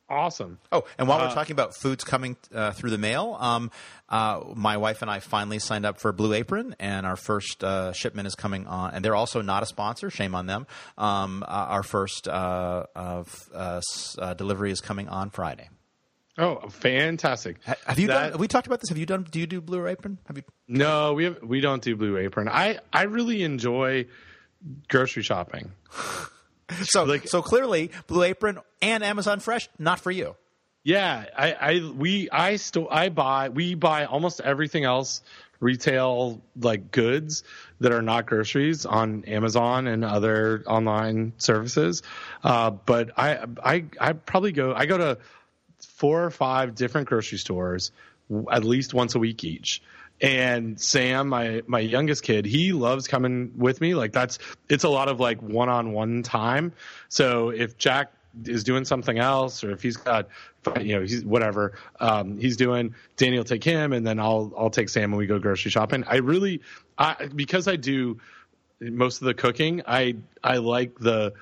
Awesome. Oh, and while uh, we're talking about foods coming uh, through the mail, um, uh, my wife and I finally signed up for Blue Apron, and our first uh, shipment is coming on. And they're also not a sponsor. Shame on them. Um, uh, our first uh, of, uh, uh, delivery is coming on Friday. Oh, fantastic! Have you that, done? Have we talked about this? Have you done? Do you do Blue Apron? Have you? No, we have, we don't do Blue Apron. I, I really enjoy grocery shopping. so like, so clearly, Blue Apron and Amazon Fresh not for you. Yeah, I, I we I still I buy we buy almost everything else retail like goods that are not groceries on Amazon and other online services. Uh, but I I I probably go I go to. four or five different grocery stores at least once a week each. And Sam, my, my youngest kid, he loves coming with me. Like that's, it's a lot of like one-on-one time. So if Jack is doing something else, or if he's got, you know, he's whatever, um, he's doing, Danny will take him, and then I'll, I'll take Sam when we go grocery shopping. I really, I, because I do most of the cooking, I, I like the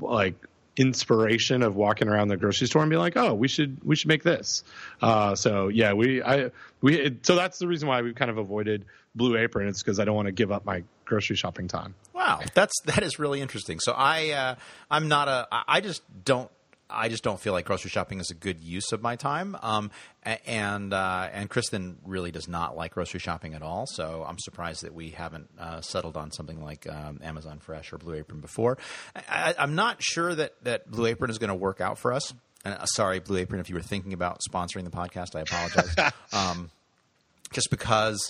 like, inspiration of walking around the grocery store and being like, oh, we should we should make this. Uh, so yeah, we I we it, so that's the reason why we've kind of avoided Blue Apron. It's because I don't want to give up my grocery shopping time. Wow, that's that is really interesting. So I uh, I'm not a I just don't I just don't feel like grocery shopping is a good use of my time. Um, and uh, and Kristen really does not like grocery shopping at all. So I'm surprised that we haven't uh, settled on something like um, Amazon Fresh or Blue Apron before. I, I'm not sure that that Blue Apron is going to work out for us. And uh, sorry, Blue Apron, if you were thinking about sponsoring the podcast, I apologize. um, just because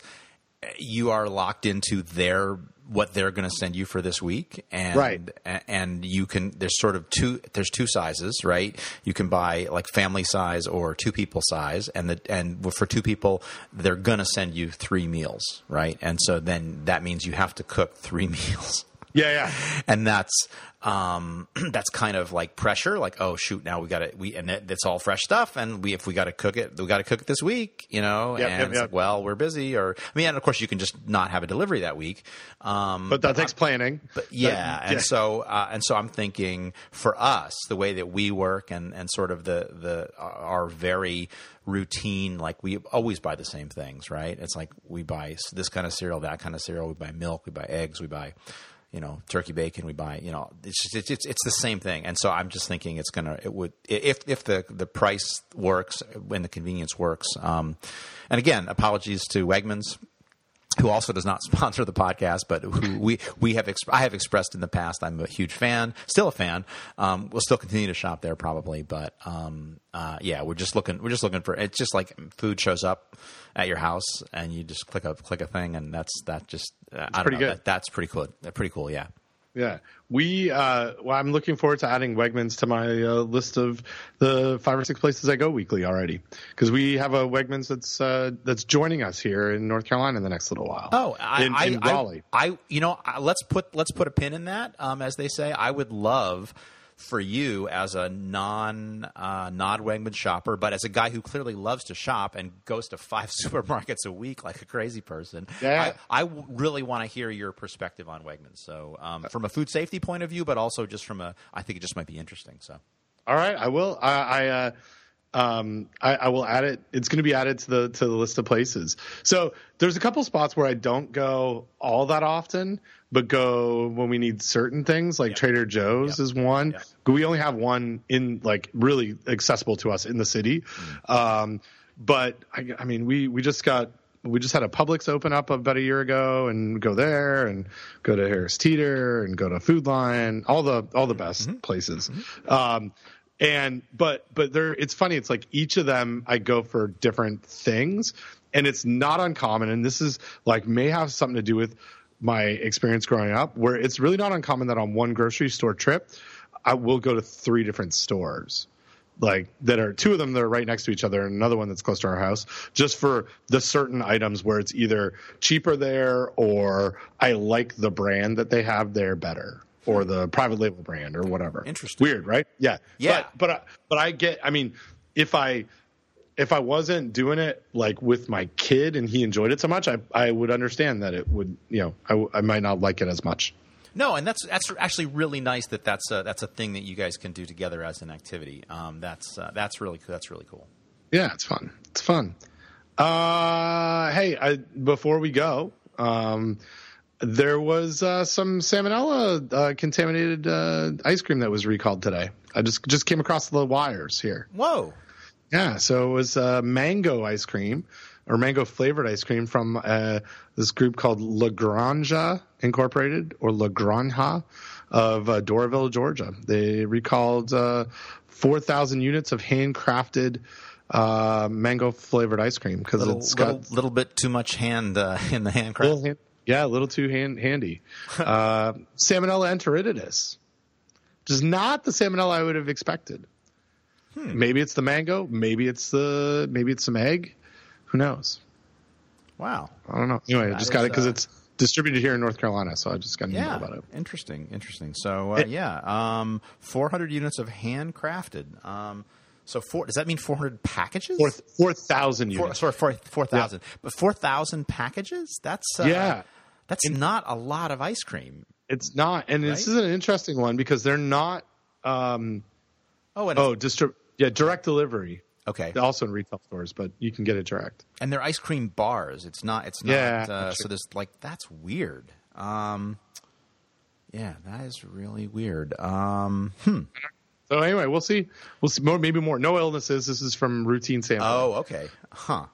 you are locked into their what they're going to send you for this week, and right. and you can there's sort of two there's two sizes, right? You can buy like family size or two people size, and the and for two people they're going to send you three meals, right? And so then that means you have to cook three meals. Yeah, yeah. And that's um, that's kind of like pressure, like, oh shoot, now we got to we and that, that's all fresh stuff, and we if we got to cook it, we got to cook it this week, you know. Yep, and yep, it's yep. Like, well, we're busy, or I mean, and of course you can just not have a delivery that week. Um, but that takes planning. But yeah, but, yeah, and so uh, and so I'm thinking for us, the way that we work and and sort of the the our very routine, like we always buy the same things, right? It's like we buy this kind of cereal, that kind of cereal, we buy milk, we buy eggs, we buy you know, turkey bacon, we buy, you know, it's, it's, it's, it's the same thing. And so I'm just thinking it's going to, it would, if, if the, the price works and the convenience works. Um, and again, apologies to Wegmans, who also does not sponsor the podcast, but who we, we have, exp- I have expressed in the past, I'm a huge fan, still a fan. Um, we'll still continue to shop there probably, but, um, uh, yeah, we're just looking, we're just looking for, it's just like food shows up at your house and you just click a, click a thing. And that's, that just, uh, I don't know, that, that's pretty cool. Pretty cool. Yeah. Yeah, we. Uh, well, I'm looking forward to adding Wegmans to my uh, list of the five or six places I go weekly already, because we have a Wegmans that's uh, that's joining us here in North Carolina in the next little while. Oh, I, in, I, in Raleigh. I, I, you know, let's put let's put a pin in that. Um, as they say, I would love for you as a non uh, non Wegmans shopper, but as a guy who clearly loves to shop and goes to five supermarkets a week like a crazy person, yeah. I, I really want to hear your perspective on Wegmans. So um, from a food safety point of view, but also just from a, I think it just might be interesting. So, all right, I will. I, I uh, um, I, I will add it. It's going to be added to the to the list of places. So there's a couple spots where I don't go all that often, but go when we need certain things, like yep. Trader Joe's yep. is one. Yep. We only have one in, like, really accessible to us in the city. Mm-hmm. Um, but I, I mean, we, we just got we just had a Publix open up about a year ago, and go there, and go to Harris Teeter, and go to Food Lion, all the all the best mm-hmm. places. Mm-hmm. Um, and but but there, it's funny. It's like each of them, I go for different things, and it's not uncommon. And this is like may have something to do with my experience growing up, where it's really not uncommon that on one grocery store trip, I will go to three different stores, like that are two of them that are right next to each other, and another one that's close to our house, just for the certain items where it's either cheaper there, or I like the brand that they have there better, or the private label brand, or whatever. Interesting. Weird, right? Yeah. Yeah. But but I, but I get. I mean, if I. If I wasn't doing it like with my kid and he enjoyed it so much, I, I would understand that it would, you know, I, I might not like it as much. No, and that's that's actually really nice that that's a, that's a thing that you guys can do together as an activity. Um, that's uh, that's really that's really cool. Yeah, it's fun. It's fun. Uh, hey, I, before we go, um, there was uh, some salmonella uh, contaminated uh, ice cream that was recalled today. I just just came across the wires here. Whoa. Yeah, so it was uh, mango ice cream, or mango-flavored ice cream from uh, this group called La Granja Incorporated, or La Granja of uh, Doraville, Georgia. They recalled uh, four thousand units of handcrafted uh, mango-flavored ice cream because it's got a little, little bit too much hand uh, in the handcraft. Hand, yeah, a little too hand, handy. uh, Salmonella enteritidis, which is not the salmonella I would have expected. Hmm. Maybe it's the mango. Maybe it's the maybe it's some egg. Who knows? Wow, I don't know. Anyway, that I just is, got it because uh, it's distributed here in North Carolina, so I just got to yeah, know about it. Interesting, interesting. So uh, it, yeah, um, four hundred units of handcrafted. Um, so four, does that mean four hundred packages? four thousand units. Four, sorry, four thousand. Yeah. But four thousand packages? That's uh, yeah. That's and, not a lot of ice cream. It's not, and right? This is an interesting one because they're not. Um, oh, and oh, distrib- Yeah, direct delivery. Okay. Also in retail stores, but you can get it direct. And they're ice cream bars. It's not. It's not. Yeah, uh, sure. So there's like that's weird. Um, yeah, that is really weird. Um, hmm. So anyway, we'll see. We'll see more. Maybe more. No illnesses. This is from routine sampling. Oh, okay. Huh.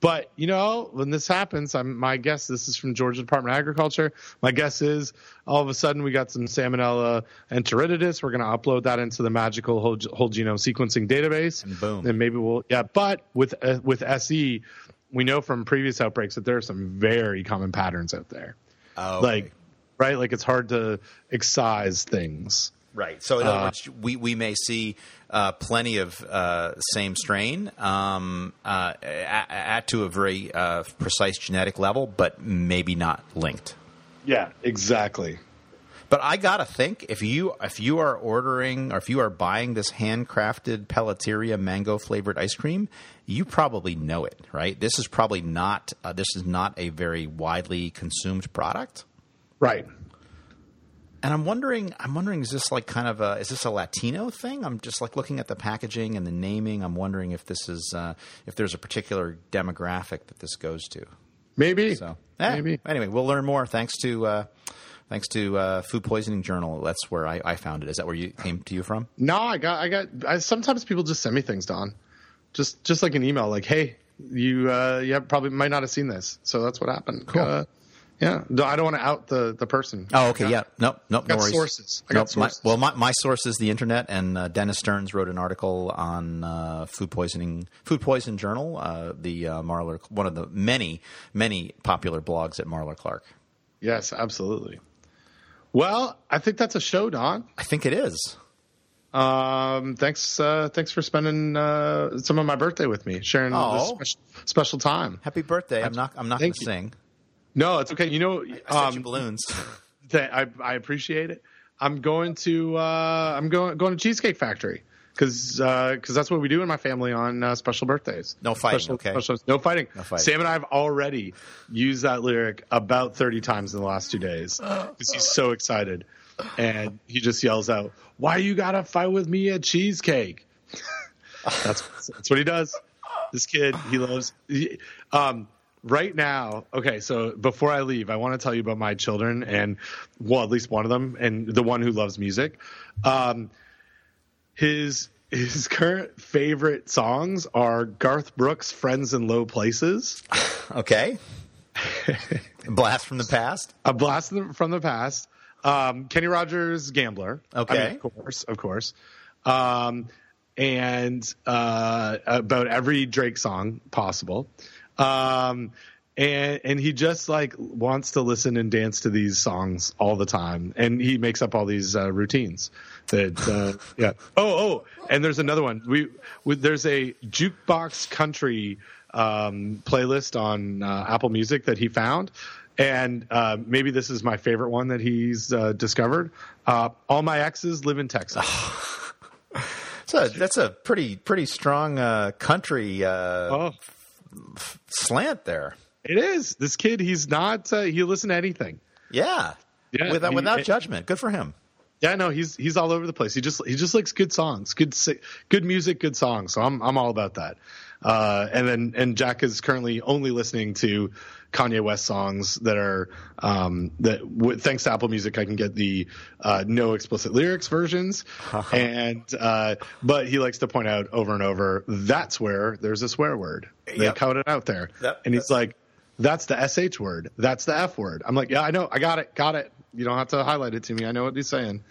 But you know, when this happens, I'm, my guess this is from Georgia Department of Agriculture. My guess is all of a sudden we got some Salmonella enteritidis. We're going to upload that into the magical whole, whole genome sequencing database, and boom. And maybe we'll yeah. But with uh, with S E, we know from previous outbreaks that there are some very common patterns out there. Oh, okay. Like right, like it's hard to excise things. Right. So in other uh, words, we, we may see uh, plenty of uh, same strain um, uh, at, at to a very uh, precise genetic level, but maybe not linked. Yeah, exactly. But I got to think if you if you are ordering or if you are buying this handcrafted Pelletteria mango flavored ice cream, you probably know it, right? This is probably not uh, this is not a very widely consumed product. Right. And I'm wondering, I'm wondering, is this like kind of a, is this a Latino thing? I'm just like looking at the packaging and the naming. I'm wondering if this is, uh, if there's a particular demographic that this goes to. Maybe. So, yeah. Maybe. Anyway, we'll learn more thanks to, uh, thanks to uh, Food Poisoning Journal. That's where I, I found it. Is that where you came to you from? No, I got, I got. I, sometimes people just send me things, Don. Just, just like an email, like, hey, you, uh, you probably might not have seen this, so that's what happened. Cool. Uh, Yeah. No, I don't want to out the, the person. Oh, okay. Got, yeah. Nope. Nope. No worries. Sources. I got nope, sources. My, well, my, my source is the internet, and uh, Dennis Stearns wrote an article on uh, food poisoning, Food Poison Journal, uh, the uh, Marler, one of the many, many popular blogs at Marler Clark. Yes, absolutely. Well, I think that's a show, Don. I think it is. Um, thanks, uh, thanks for spending uh, some of my birthday with me, sharing oh. this special, special time. Happy birthday! I'm not. I'm not going to sing. No, it's okay. You know, I, I um, you balloons. I, I appreciate it. I'm going to. Uh, I'm going going to Cheesecake Factory because uh, that's what we do in my family on uh, special birthdays. No fighting. Special, okay. Special, no fighting. No fighting. Sam and I have already used that lyric about thirty times in the last two days because he's so excited. And he just yells out, "Why you gotta fight with me at Cheesecake?" that's that's what he does. This kid, he loves. He, um, right now, okay. So before I leave, I want to tell you about my children, and well, at least one of them, and the one who loves music. Um, his his current favorite songs are Garth Brooks' "Friends in Low Places." Okay. A blast from the past. A blast from the past. Um, Kenny Rogers, Gambler. Okay. I mean, of course, of course. Um, and uh, about every Drake song possible. Um, and and he just like wants to listen and dance to these songs all the time. And he makes up all these uh, routines. That uh, yeah. Oh, oh, and there's another one. We, we there's a jukebox country um, playlist on uh, Apple Music that he found. And uh, maybe this is my favorite one that he's uh, discovered. Uh, all my exes live in Texas. So that's a pretty pretty strong uh, country uh, oh. f- slant there. It is. This kid, he's not uh, – he'll listen to anything. Yeah, yeah without, he, without judgment. Good for him. Yeah, no, he's he's all over the place. He just he just likes good songs, good good music, good songs. So I'm I'm all about that. Uh, and then and Jack is currently only listening to Kanye West songs that are um, that w- thanks to Apple Music I can get the uh, no explicit lyrics versions. Uh-huh. And uh, but he likes to point out over and over that's where there's a swear word. They yep. count it out there, yep. and he's like, "That's the S H word. That's the F word." I'm like, "Yeah, I know. I got it. Got it. You don't have to highlight it to me. I know what he's saying."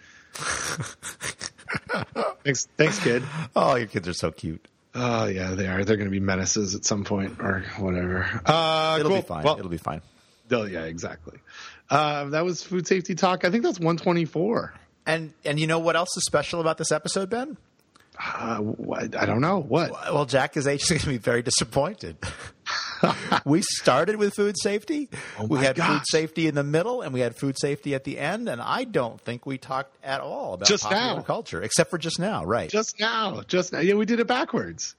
thanks, thanks, kid. Oh, your kids are so cute. Oh, yeah, they are. They're going to be menaces at some point or whatever. Uh, It'll cool. be fine. Well, It'll be fine. Oh, yeah, exactly. Uh, that was Food Safety Talk. I think that's one twenty-four. And and you know what else is special about this episode, Ben? Uh, what, I don't know. What? Well, Jack is actually going to be very disappointed. We started with food safety. Oh we had gosh. food safety in the middle, and we had food safety at the end. And I don't think we talked at all about just popular now. culture, except for just now, right? Just now, just now. Yeah, we did it backwards.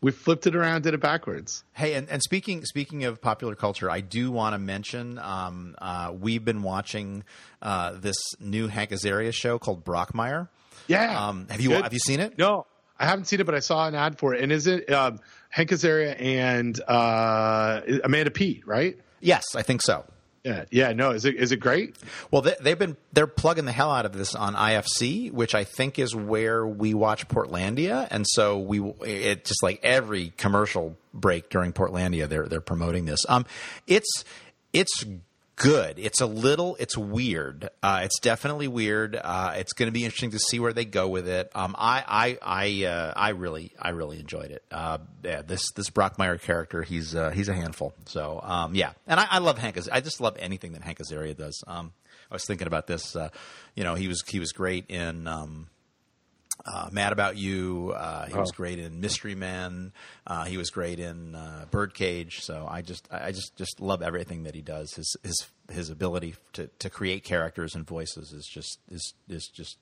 We flipped it around, did it backwards. Hey, and, and speaking speaking of popular culture, I do want to mention um, uh, we've been watching uh, this new Hank Azaria show called Brockmire. Yeah. Um, have you Good. have you seen it? No, I haven't seen it, but I saw an ad for it. And is it uh, Hank Azaria and uh, Amanda Peet, right? Yes, I think so. Yeah. Yeah. No. Is it is it great? Well, they, they've been they're plugging the hell out of this on I F C, which I think is where we watch Portlandia, and so we it just like every commercial break during Portlandia, they're they're promoting this. Um, it's it's. Good. It's a little – it's weird. Uh, it's definitely weird. Uh, it's going to be interesting to see where they go with it. Um, I I I, uh, I really I really enjoyed it. Uh, yeah, this this Brockmire character, he's uh, he's a handful. So, um, yeah. And I, I love Hank – I just love anything that Hank Azaria does. Um, I was thinking about this. Uh, you know, he was he was great in um, – Uh, Mad About You. Uh, he oh. was great in Mystery Men. Uh, he was great in uh, Birdcage. So I just, I just, just love everything that he does. His, his, his ability to, to create characters and voices is just, is, is just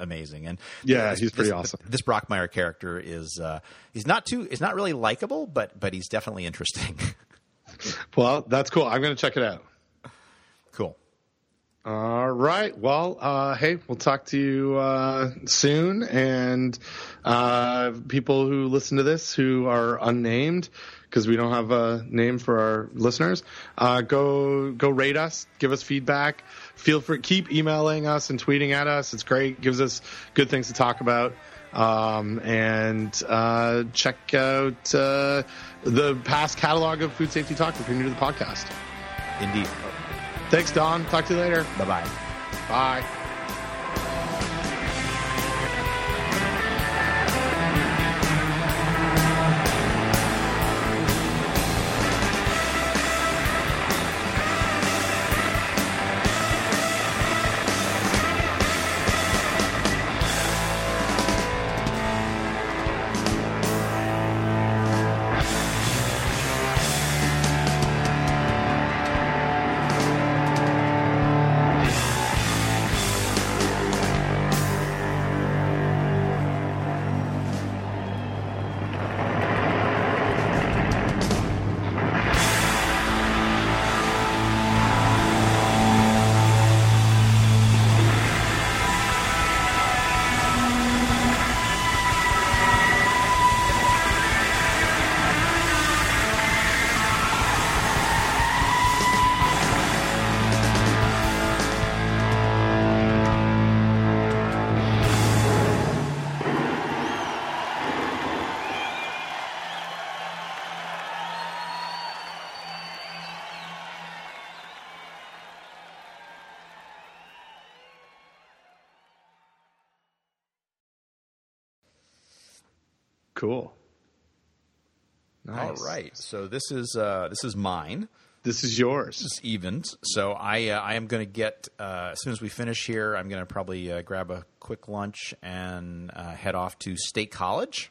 amazing. And yeah, this, he's pretty this, awesome. This Brockmire character is, uh, he's not too, he's not really likable, but, but he's definitely interesting. Well, that's cool. I'm going to check it out. Cool. All right. Well, uh, hey, we'll talk to you uh, soon. And uh, people who listen to this who are unnamed, because we don't have a name for our listeners, uh, go go rate us, give us feedback. Feel free, keep emailing us and tweeting at us. It's great. Gives us good things to talk about. Um, and uh, check out uh, the past catalog of Food Safety Talk if you're new to the podcast. Indeed. Thanks, Don. Talk to you later. Bye-bye. Bye. Cool. Nice. All right. So this is uh, this is mine. This is yours. This is evens. So I uh, I am going to get uh, – as soon as we finish here, I'm going to probably uh, grab a quick lunch and uh, head off to State College.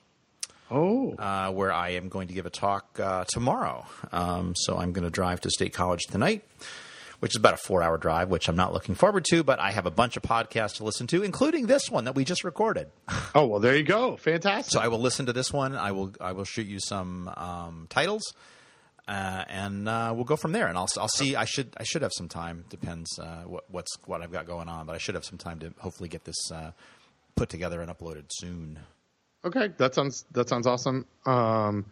Oh. Uh, where I am going to give a talk uh, tomorrow. Um, so I'm going to drive to State College tonight, which is about a four-hour drive, which I'm not looking forward to. But I have a bunch of podcasts to listen to, including this one that we just recorded. Oh, well, there you go. Fantastic. So I will listen to this one. I will I will shoot you some um, titles. Uh, and uh, we'll go from there, and I'll I'll see. I should I should have some time. Depends uh, what what's what I've got going on, but I should have some time to hopefully get this uh, put together and uploaded soon. Okay, that sounds that sounds awesome. Um,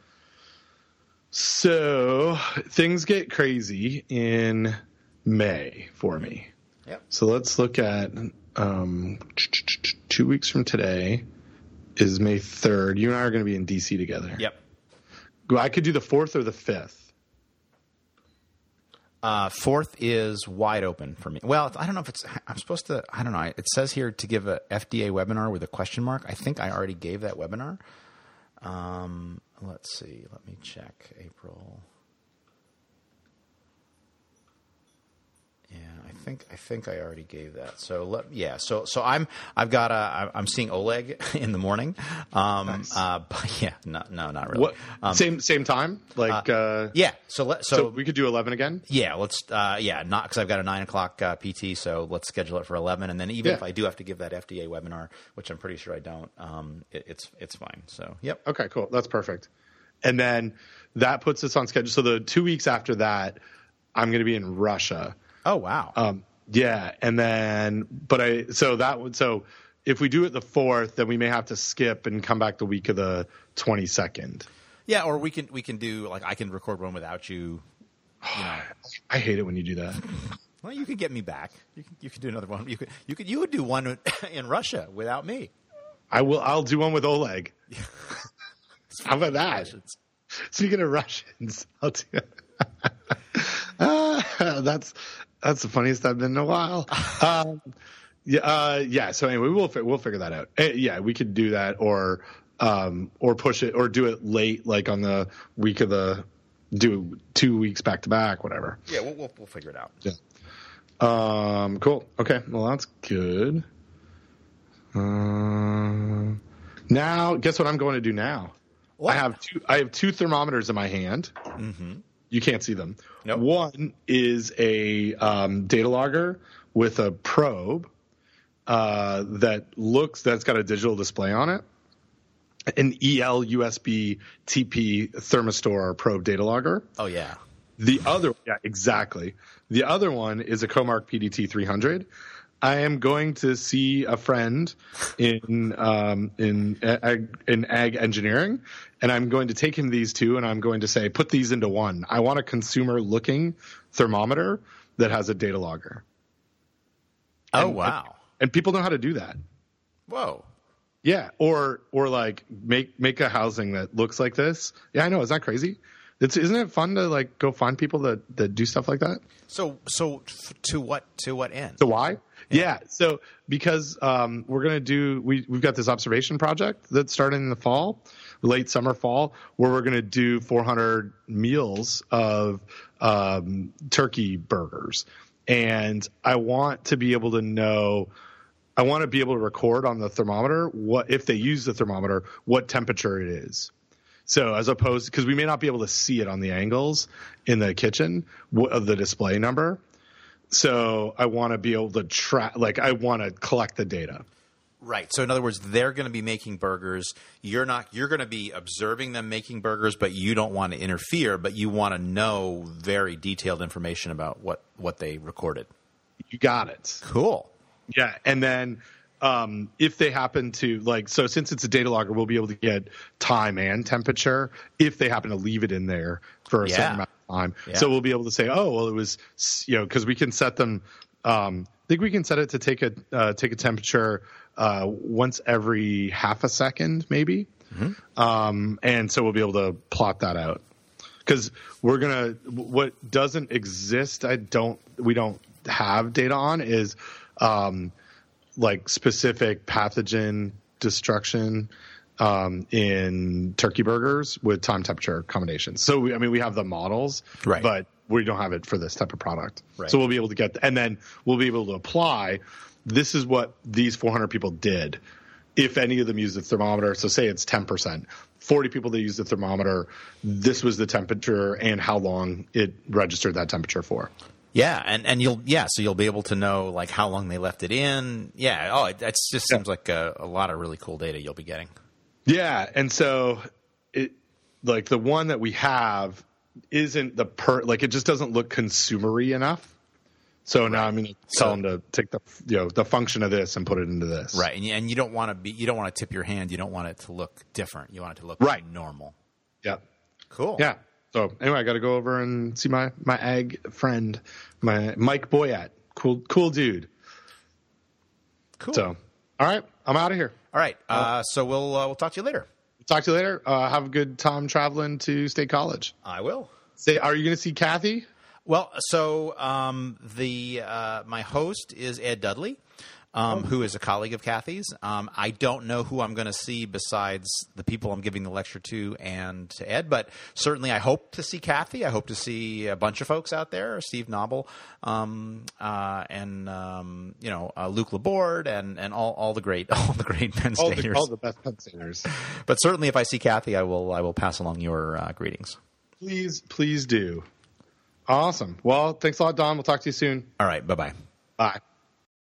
so things get crazy in May for me. Yep. So let's look at um, two weeks from today is May third. You and I are going to be in D C together. Yep. I could do the fourth or the fifth. Uh, fourth is wide open for me. Well, I don't know if it's – I'm supposed to – I don't know. It says here to give a F D A webinar with a question mark. I think I already gave that webinar. Um, let's see. Let me check. April. Yeah, I think I think I already gave that. So let, yeah, so so I'm I've got a I'm seeing Oleg in the morning. Um, nice. uh, but yeah, no, no, not really. What, um, same same time, like uh, uh, yeah. So let so, so we could do eleven again. Yeah, let's uh, yeah, not because I've got a nine o'clock uh, P T. So let's schedule it for eleven, and then even yeah. if I do have to give that F D A webinar, which I'm pretty sure I don't, um, it, it's it's fine. So yep. Okay, cool. That's perfect. And then that puts us on schedule. So the two weeks after that, I'm going to be in Russia. Oh, wow. Um, yeah. And then, but I, so that would, so if we do it the fourth, then we may have to skip and come back the week of the twenty-second. Yeah. Or we can, we can do like, I can record one without you. you know. I hate it when you do that. Well, you can get me back. You can, you can do another one. You could, you could, you would do one in Russia without me. I will. I'll do one with Oleg. How about that? Russians. Speaking of Russians, I'll do it. uh, that's, That's the funniest I've been in a while. Um, yeah, uh, yeah. So anyway, we'll fi- we'll figure that out. Uh, yeah, we could do that, or um, or push it, or do it late, like on the week of the do two weeks back to back, whatever. Yeah, we'll, we'll we'll figure it out. Yeah. Um. Cool. Okay. Well, that's good. Um. Now, guess what I'm going to do now? What? I have two. I have two thermometers in my hand. Mm-hmm. You can't see them. Nope. One is a um, data logger with a probe uh, that looks – that's got a digital display on it, an E L U S B T P thermistor probe data logger. Oh, yeah. The other – yeah, exactly. The other one is a Comark P D T three hundred. I am going to see a friend in um, in ag, in ag engineering, and I'm going to take him these two, and I'm going to say, put these into one. I want a consumer-looking thermometer that has a data logger. Oh, and, wow. And, and people know how to do that. Whoa. Yeah, or or like make make a housing that looks like this. Yeah, I know. Is that crazy? It's, isn't it fun to like go find people that, that do stuff like that? So so to what to what end? So why? Yeah. yeah. So because um, we're going to do we, – we've got this observation project that's starting in the fall, late summer, fall, where we're going to do four hundred meals of um, turkey burgers. And I want to be able to know – I want to be able to record on the thermometer what – if they use the thermometer, what temperature it is. So as opposed – because we may not be able to see it on the angles in the kitchen of the display number. So I want to be able to track – like I want to collect the data. Right. So in other words, they're going to be making burgers. You're not – you're going to be observing them making burgers, but you don't want to interfere, but you want to know very detailed information about what, what they recorded. You got it. Cool. Yeah. And then um, if they happen to – like so since it's a data logger, we'll be able to get time and temperature if they happen to leave it in there for a yeah. certain amount. Time. Yeah. So we'll be able to say, oh, well, it was, you know, because we can set them. Um, I think we can set it to take a uh, take a temperature uh, once every half a second, maybe. Mm-hmm. Um, and so we'll be able to plot that out because we're gonna. What doesn't exist, I don't. We don't have data on is um, like specific pathogen destruction um, in turkey burgers with time temperature combinations. So, we, I mean, we have the models, right. but we don't have it for this type of product. Right. So we'll be able to get – and then we'll be able to apply this is what these four hundred people did if any of them used the thermometer. So say it's ten percent. forty people that used the thermometer, this was the temperature and how long it registered that temperature for. Yeah, and, and you'll yeah, so you'll be able to know like how long they left it in. Yeah, oh, it that's just yeah. seems like a, a lot of really cool data you'll be getting. Yeah, and so it like the one that we have isn't the per like it just doesn't look consumery enough. So right. now I'm going to tell them to take the you know the function of this and put it into this. Right, and and you don't want to be you don't want to tip your hand. You don't want it to look different. You want it to look right. normal. Yeah. Cool. Yeah. So anyway, I got to go over and see my, my ag friend, my Mike Boyat. Cool, cool dude. Cool. So, all right, I'm out of here. All right. Uh, so we'll uh, we'll talk to you later. Talk to you later. Uh, have a good time traveling to State College. I will. Say, are you going to see Kathy? Well, so um, the uh, my host is Ed Dudley, um, oh. who is a colleague of Kathy's. Um, I don't know who I'm going to see besides the people I'm giving the lecture to and to Ed, but certainly I hope to see Kathy. I hope to see a bunch of folks out there, Steve Noble um, uh, and um, you know uh, Luke Laborde and, and all, all the great all the great Penn all Staters, the, all the best Penn Staters. But certainly, if I see Kathy, I will I will pass along your uh, greetings. Please, please do. Awesome. Well, thanks a lot, Don. We'll talk to you soon. All right. Bye-bye. Bye.